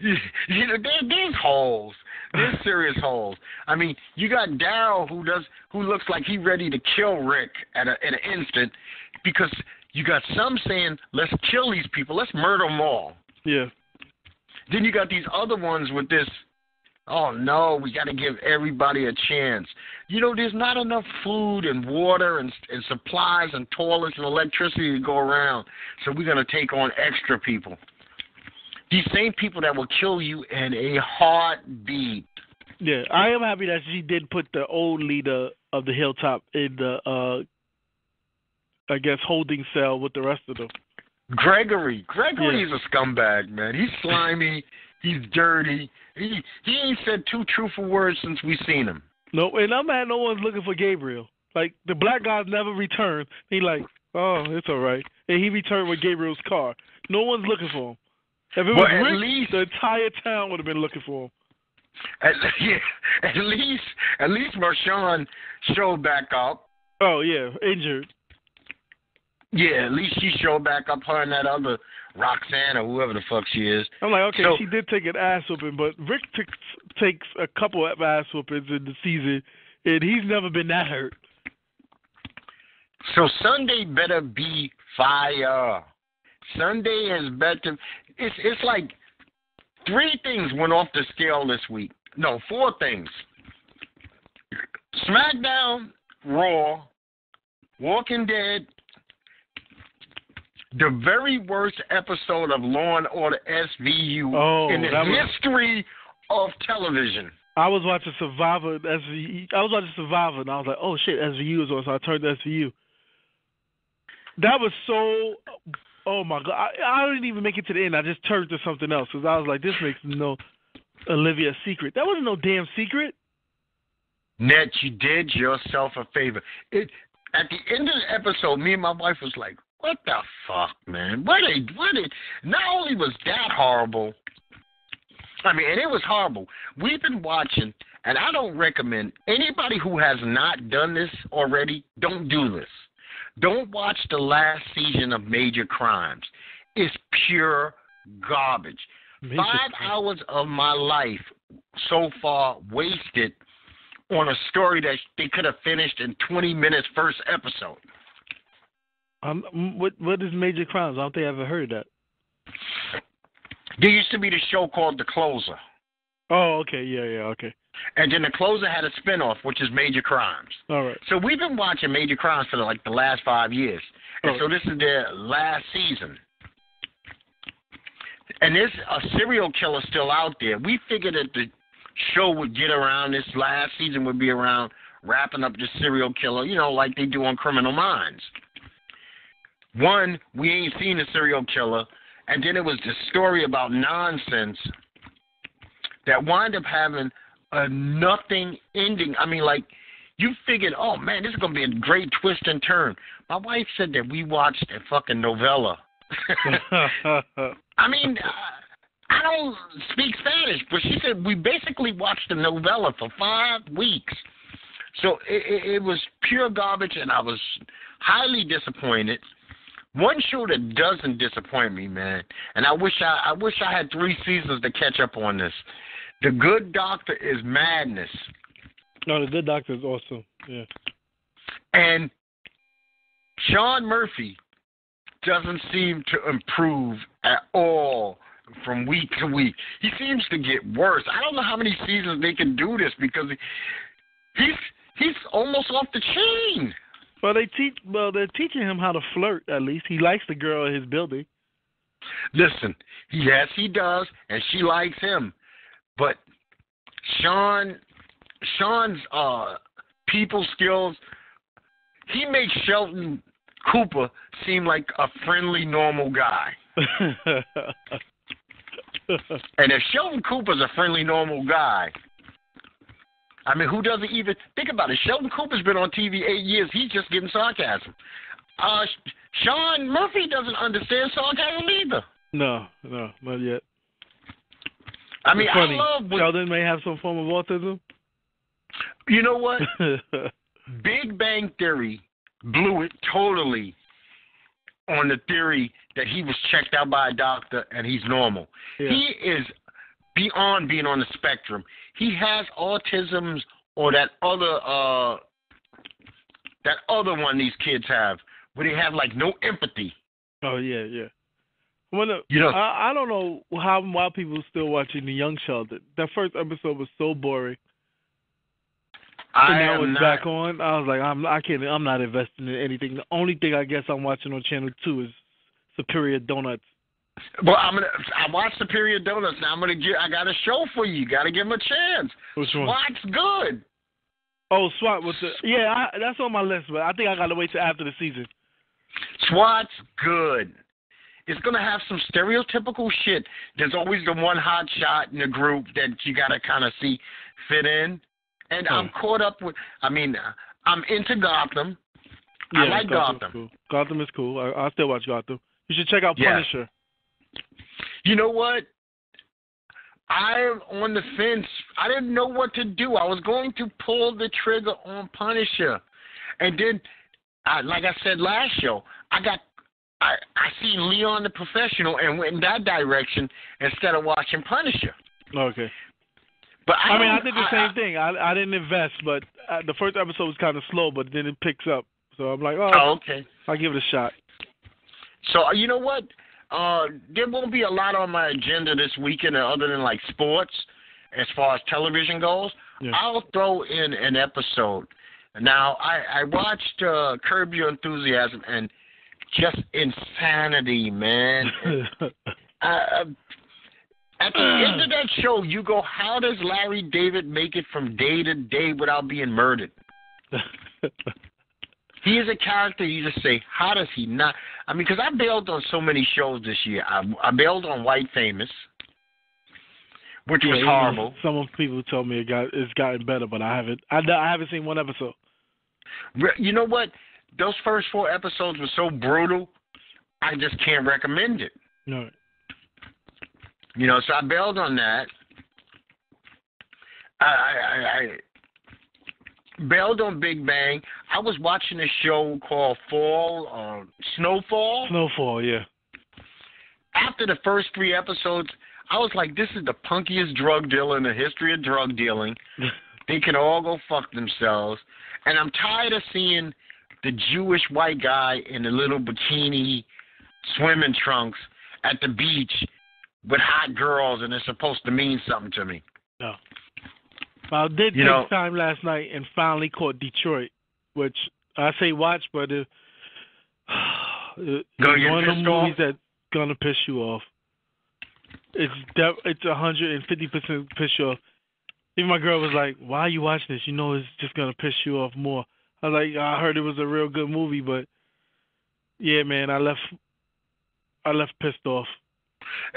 you know, there, there's holes. There's serious holes. I mean, you got Darryl who does, who looks like he ready to kill Rick at, a, at an instant, because you got some saying, let's kill these people, let's murder them all. Yeah. Then you got these other ones with this, oh no, we got to give everybody a chance. You know, there's not enough food and water and, and supplies and toilets and electricity to go around, so we're going to take on extra people. These same people that will kill you in a heartbeat. Yeah, I am happy that she did put the old leader of the Hilltop in the, uh, I guess, holding cell with the rest of them. Gregory. Gregory yeah. is a scumbag, man. He's slimy. He's dirty. He he ain't said two truthful words since we seen him. No, and I'm mad no one's looking for Gabriel. Like, the black guys never return. He like, oh, it's all right. And he returned with Gabriel's car. No one's looking for him. If it was well, Rick, least, the entire town would have been looking for him. At, yeah, at least, at least Marshawn showed back up. Oh yeah, injured. Yeah, at least she showed back up. Her and that other Roxanne or whoever the fuck she is. I'm like, okay, so, she did take an ass whooping, but Rick t- takes a couple of ass whoopings in the season, and he's never been that hurt. So Sunday better be fire. Sunday has better. It's it's like three things went off the scale this week. No, four things. SmackDown, Raw, Walking Dead, the very worst episode of Law and Order S V U oh, in the history was... of television. I was watching Survivor. S V U. I was watching Survivor, and I was like, "Oh shit, S V U is on." So I turned to S V U. That was so. Oh, my God. I, I didn't even make it to the end. I just turned to something else because I was like, this makes no Olivia secret. That wasn't no damn secret. Ned, you did yourself a favor. It At the end of the episode, me and my wife was like, what the fuck, man? What a, what a, not only was that horrible, I mean, and it was horrible. We've been watching, and I don't recommend anybody who has not done this already, don't do this. Don't watch the last season of Major Crimes. It's pure garbage. Major Five crime. hours of my life so far wasted on a story that they could have finished in twenty minutes first episode. Um, what What is Major Crimes? I don't think I ever heard of that. There used to be the show called The Closer. Oh, okay. Yeah, yeah, okay. And then The Closer had a spinoff, which is Major Crimes. All right. So we've been watching Major Crimes for like the last five years. And oh. so this is their last season. And there's a serial killer still out there. We figured that the show would get around this last season would be around wrapping up the serial killer, you know, like they do on Criminal Minds. One, we ain't seen the serial killer. And then it was the story about nonsense that wound up having a nothing ending. I mean, like, you figured, oh, man, this is going to be a great twist and turn. My wife said that we watched a fucking novella. I mean, uh, I don't speak Spanish, but she said we basically watched a novella for five weeks. So it, it, it was pure garbage, and I was highly disappointed. One show that doesn't disappoint me, man, and I wish I, I wish I had three seasons to catch up on this. The Good Doctor is madness. No, The Good Doctor is awesome. Yeah. And Sean Murphy doesn't seem to improve at all from week to week. He seems to get worse. I don't know how many seasons they can do this because he's he's almost off the chain. Well, they teach. Well, they're teaching him how to flirt. At least he likes the girl in his building. Listen, yes, he does, and she likes him. But Sean, Sean's uh, people skills, he makes Sheldon Cooper seem like a friendly, normal guy. And if Sheldon Cooper's a friendly, normal guy, I mean, who doesn't even think about it? Sheldon Cooper's been on T V eight years. He's just getting sarcasm. Uh, Sean Murphy doesn't understand sarcasm either. No, no, not yet. I mean, I love when Sheldon may have some form of autism. You know what? Big Bang Theory blew it totally on the theory that he was checked out by a doctor and he's normal. Yeah. He is beyond being on the spectrum. He has autisms or that other uh, that other one these kids have where they have, like, no empathy. Oh, yeah, yeah. Well, uh, you know, I, I don't know how why people are still watching The Young Sheldon. That first episode was so boring. And I was back on. I was like, I'm, I can't. I'm not investing in anything. The only thing I guess I'm watching on Channel Two is Superior Donuts. Well, I'm gonna. I watch Superior Donuts. Now I'm gonna get. I got a show for you. You gotta give them a chance. Which one? Swat's good. Oh, SWAT was the. Yeah, I, that's on my list, but I think I gotta wait till after the season. SWAT's good. It's gonna have some stereotypical shit. There's always the one hot shot in the group that you gotta kind of see fit in. And I'm caught up with, I mean, I'm into Gotham. Yeah, I like Gotham. Gotham. Cool. Gotham is cool. I, I still watch Gotham. You should check out Punisher. Yeah. You know what? I'm on the fence. I didn't know what to do. I was going to pull the trigger on Punisher. And then, I, like I said last show, I got, I, I seen Leon the Professional and went in that direction instead of watching Punisher. Okay. But I, I mean, I did the same I, thing. I I didn't invest, but I, the first episode was kind of slow, but then it picks up. So I'm like, oh, oh okay. I'll give it a shot. So, you know what? Uh, there won't be a lot on my agenda this weekend other than, like, sports as far as television goes. Yeah. I'll throw in an episode. Now, I, I watched uh, Curb Your Enthusiasm and just insanity, man. I... At the end of that show, you go, how does Larry David make it from day to day without being murdered? He is a character you just say, how does he not? I mean, because I bailed on so many shows this year. I, I bailed on White Famous, which yeah, was horrible. Some of people told me it got, it's gotten better, but I haven't. I, I haven't seen one episode. You know what? Those first four episodes were so brutal, I just can't recommend it. No. You know, so I bailed on that. I, I, I bailed on Big Bang. I was watching a show called Fall, uh, Snowfall. Snowfall, yeah. After the first three episodes, I was like, this is the punkiest drug dealer in the history of drug dealing. They can all go fuck themselves. And I'm tired of seeing the Jewish white guy in the little bikini swimming trunks at the beach with hot girls, and it's supposed to mean something to me. No. I did you take know, time last night and finally caught Detroit, which I say watch, but it, it, it's one of the movies that's going to piss you off. It's def- it's one hundred fifty percent piss you off. Even my girl was like, why are you watching this? You know it's just going to piss you off more. I was like, I heard it was a real good movie, but yeah, man, I left. I left pissed off.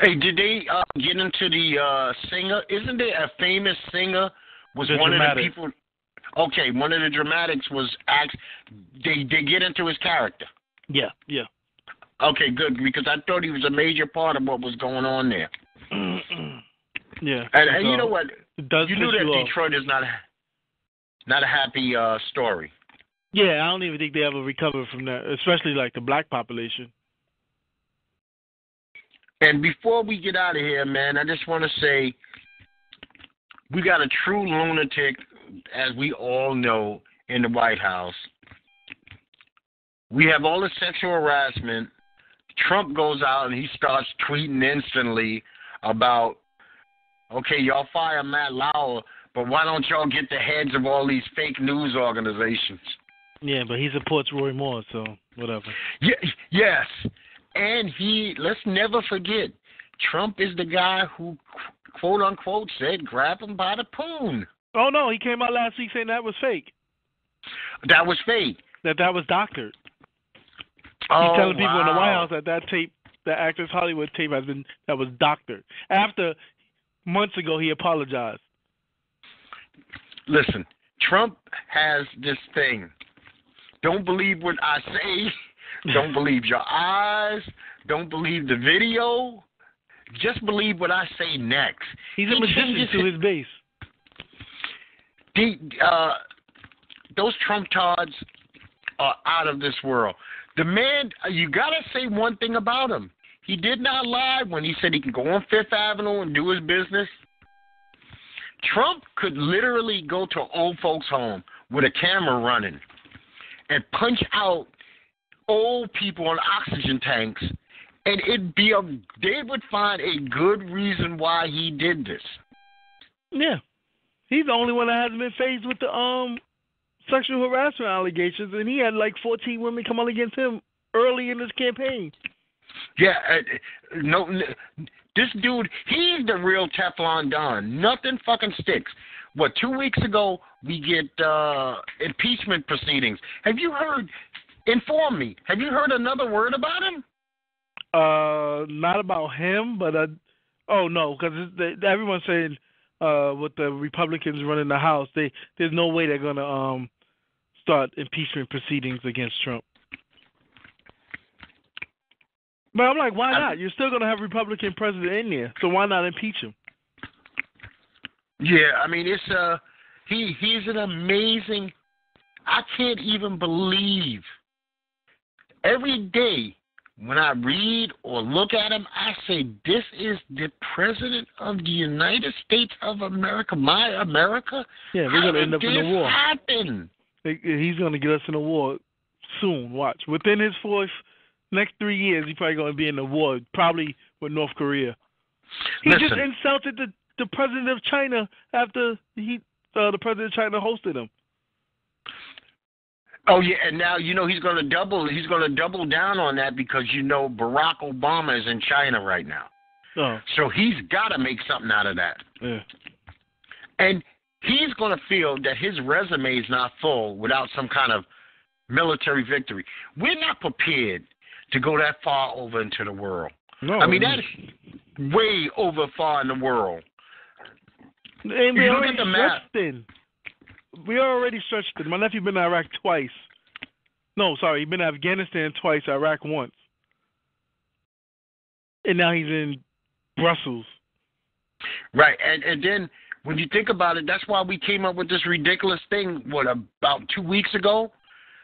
Hey, did they uh, get into the uh, singer? Isn't there a famous singer? Was the one dramatic. Of the people? Okay, one of the dramatics was asked. They they get into his character. Yeah, yeah. Okay, good, because I thought he was a major part of what was going on there. Yeah, and, and so, you know what? You knew that you Detroit off. Is not not a happy uh, story. Yeah, I don't even think they ever recovered from that, especially like the black population. And before we get out of here, man, I just want to say we got a true lunatic, as we all know, in the White House. We have all the sexual harassment. Trump goes out and he starts tweeting instantly about, okay, y'all fire Matt Lauer, but why don't y'all get the heads of all these fake news organizations? Yeah, but he supports Roy Moore, so whatever. Yeah, yes. And he, let's never forget, Trump is the guy who quote unquote, said grab him by the poon. Oh, no, he came out last week saying that was fake. That was fake. That that was doctored. Oh, he's telling wow. people in the White House that that tape, that Actors Hollywood tape has been, that was doctored. After months ago, he apologized. Listen, Trump has this thing. Don't believe what I say. Don't believe your eyes. Don't believe the video. Just believe what I say next. He's a he magician to his base. The, uh, those Trump-tards are out of this world. The man, you got to say one thing about him. He did not lie when he said he can go on Fifth Avenue and do his business. Trump could literally go to an old folks' home with a camera running and punch out old people on oxygen tanks, and it'd be a, they would find a good reason why he did this. Yeah. He's the only one that hasn't been faced with the um sexual harassment allegations, and he had like fourteen women come out against him early in his campaign. Yeah, uh, no, this dude, he's the real Teflon Don. Nothing fucking sticks. What, two weeks ago, we get uh, impeachment proceedings. Have you heard, inform me, have you heard another word about him? Uh, not about him, but, I, oh no, because everyone's saying, Uh, with the Republicans running the House, they there's no way they're gonna um, start impeachment proceedings against Trump. But I'm like, why not? You're still gonna have Republican president in there, so why not impeach him? Yeah, I mean, it's uh, he he's an amazing. I can't even believe every day when I read or look at him, I say, this is the President of the United States of America, my America? Yeah, we're going to end up in a war. How did this happen? He's going to get us in a war soon, watch. Within his fourth, next three years, he's probably going to be in a war, probably with North Korea. He Listen. just insulted the, the President of China after he uh, the President of China hosted him. Oh yeah, and now you know he's going to double. He's going to double down on that because you know Barack Obama is in China right now. Oh. So he's got to make something out of that. Yeah. And he's going to feel that his resume is not full without some kind of military victory. We're not prepared to go that far over into the world. No, I mean that is way over far in the world. And we look at the map. Justin. We already stretched it. My nephew been to Iraq twice. No, sorry, he's been to Afghanistan twice, Iraq once. And now he's in Brussels. Right, and, and then when you think about it, that's why we came up with this ridiculous thing, what, about two weeks ago?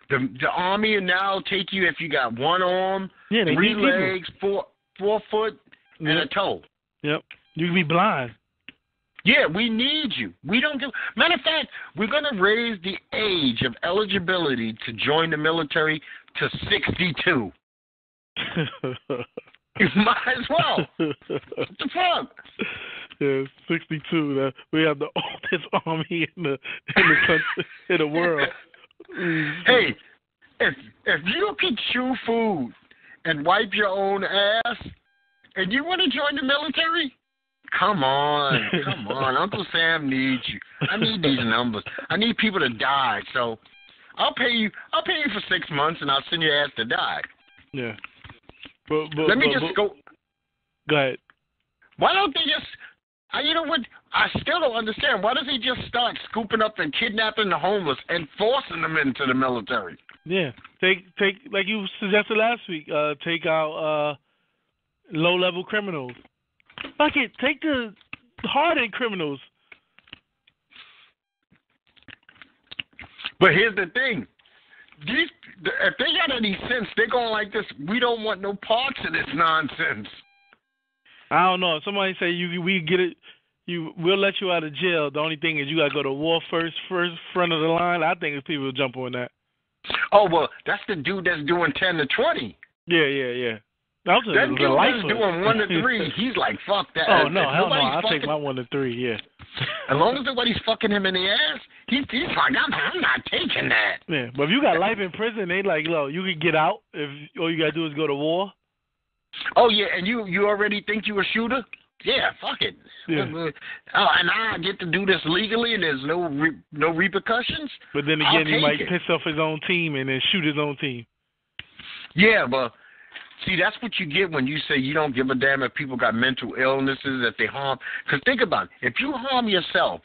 The the army will now take you if you got one arm, yeah, three legs, four, four foot, and yep. a toe. Yep, you can be blind. Yeah, we need you. We don't give. Matter of fact, we're going to raise the age of eligibility to join the military to sixty-two. You might as well. What the fuck? Yeah, sixty-two. Uh, we have the oldest army in the in the country in the world. Hey, if if you can chew food and wipe your own ass, and you want to join the military. Come on, come on. Uncle Sam needs you. I need these numbers. I need people to die. So I'll pay you I'll pay you for six months and I'll send your ass to die. Yeah. But, but, Let me but, just but, go. Go ahead. Why don't they just, I, you know what, I still don't understand. Why does he just start scooping up and kidnapping the homeless and forcing them into the military? Yeah. Take, take like you suggested last week, uh, take out uh, low-level criminals. Fuck it, take the hardened criminals. But here's the thing. These, if they got any sense, they're going like this. We don't want no parts of this nonsense. I don't know. Somebody say, you, we get it. You, we'll let you out of jail. The only thing is you got to go to war first, first front of the line. I think people will jump on that. Oh, well, that's the dude that's doing ten to twenty. Yeah, yeah, yeah. That dude that's doing one to three, he's like, fuck that. Oh, no, hell no, I'll fucking, take my one to three, yeah. As long as nobody's fucking him in the ass, he's, he's like, I'm, I'm not taking that. Yeah, but if you got life in prison, they like, look, you can get out if all you got to do is go to war. Oh, yeah, and you, you already think you a shooter? Yeah, fuck it. Yeah. Oh, and I get to do this legally, and there's no re- no repercussions. But then again, he might it. piss off his own team and then shoot his own team. Yeah, but see, that's what you get when you say you don't give a damn if people got mental illnesses, if they harm. Because think about it. If you harm yourself,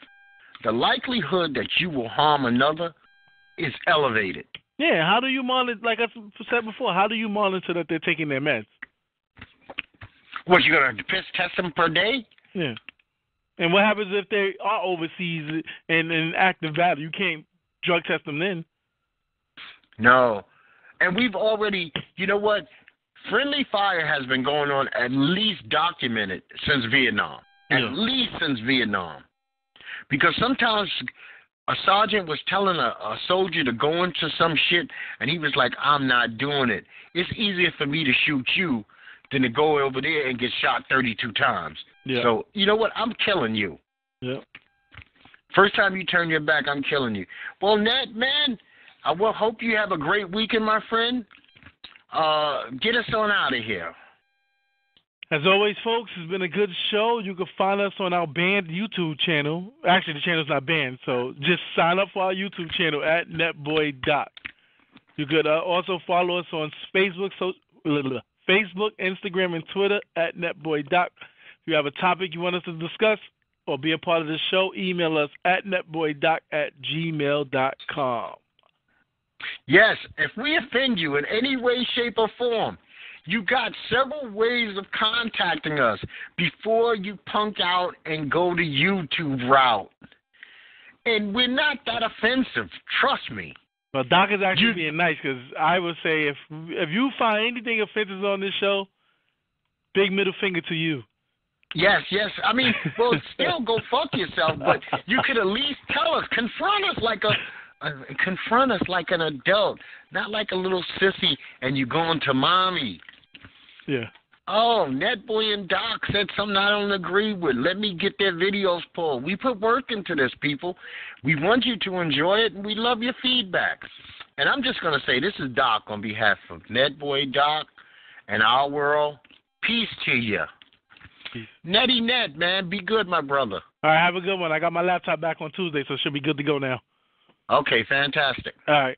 the likelihood that you will harm another is elevated. Yeah, how do you monitor, like I said before, how do you monitor that they're taking their meds? What, you're going to piss test them per day? Yeah. And what happens if they are overseas and in active battle? You can't drug test them then. No. And we've already, you know what? Friendly fire has been going on at least documented since Vietnam. Yeah. At least since Vietnam. Because sometimes a sergeant was telling a, a soldier to go into some shit, and he was like, I'm not doing it. It's easier for me to shoot you than to go over there and get shot thirty-two times. Yeah. So, you know what? I'm killing you. Yeah. First time you turn your back, I'm killing you. Well, Ned, man, I will hope you have a great weekend, my friend. Uh, get us on out of here. As always, folks, it's been a good show. You can find us on our band YouTube channel. Actually, the channel's not banned, so just sign up for our YouTube channel at Netboy Doc. You could uh, also follow us on Facebook, so, Facebook, Instagram, and Twitter at Netboy Doc. If you have a topic you want us to discuss or be a part of the show, email us at netboydoc at gmail dot com. Yes, if we offend you in any way, shape, or form, you got several ways of contacting us before you punk out and go the YouTube route. And we're not that offensive. Trust me. Well, Doc is actually you, being nice, because I would say if if you find anything offensive on this show, big middle finger to you. Yes, yes. I mean, well, still go fuck yourself, but you could at least tell us, confront us like a... confront us like an adult, not like a little sissy and you going to mommy. Yeah. Oh, Netboy and Doc said something I don't agree with. Let me get their videos pulled. We put work into this, people. We want you to enjoy it, and we love your feedback. And I'm just going to say this is Doc on behalf of Netboy, Doc, and Our World. Peace to you. Netty Net, man. Be good, my brother. All right, have a good one. I got my laptop back on Tuesday, so it should be good to go now. Okay, fantastic. All right.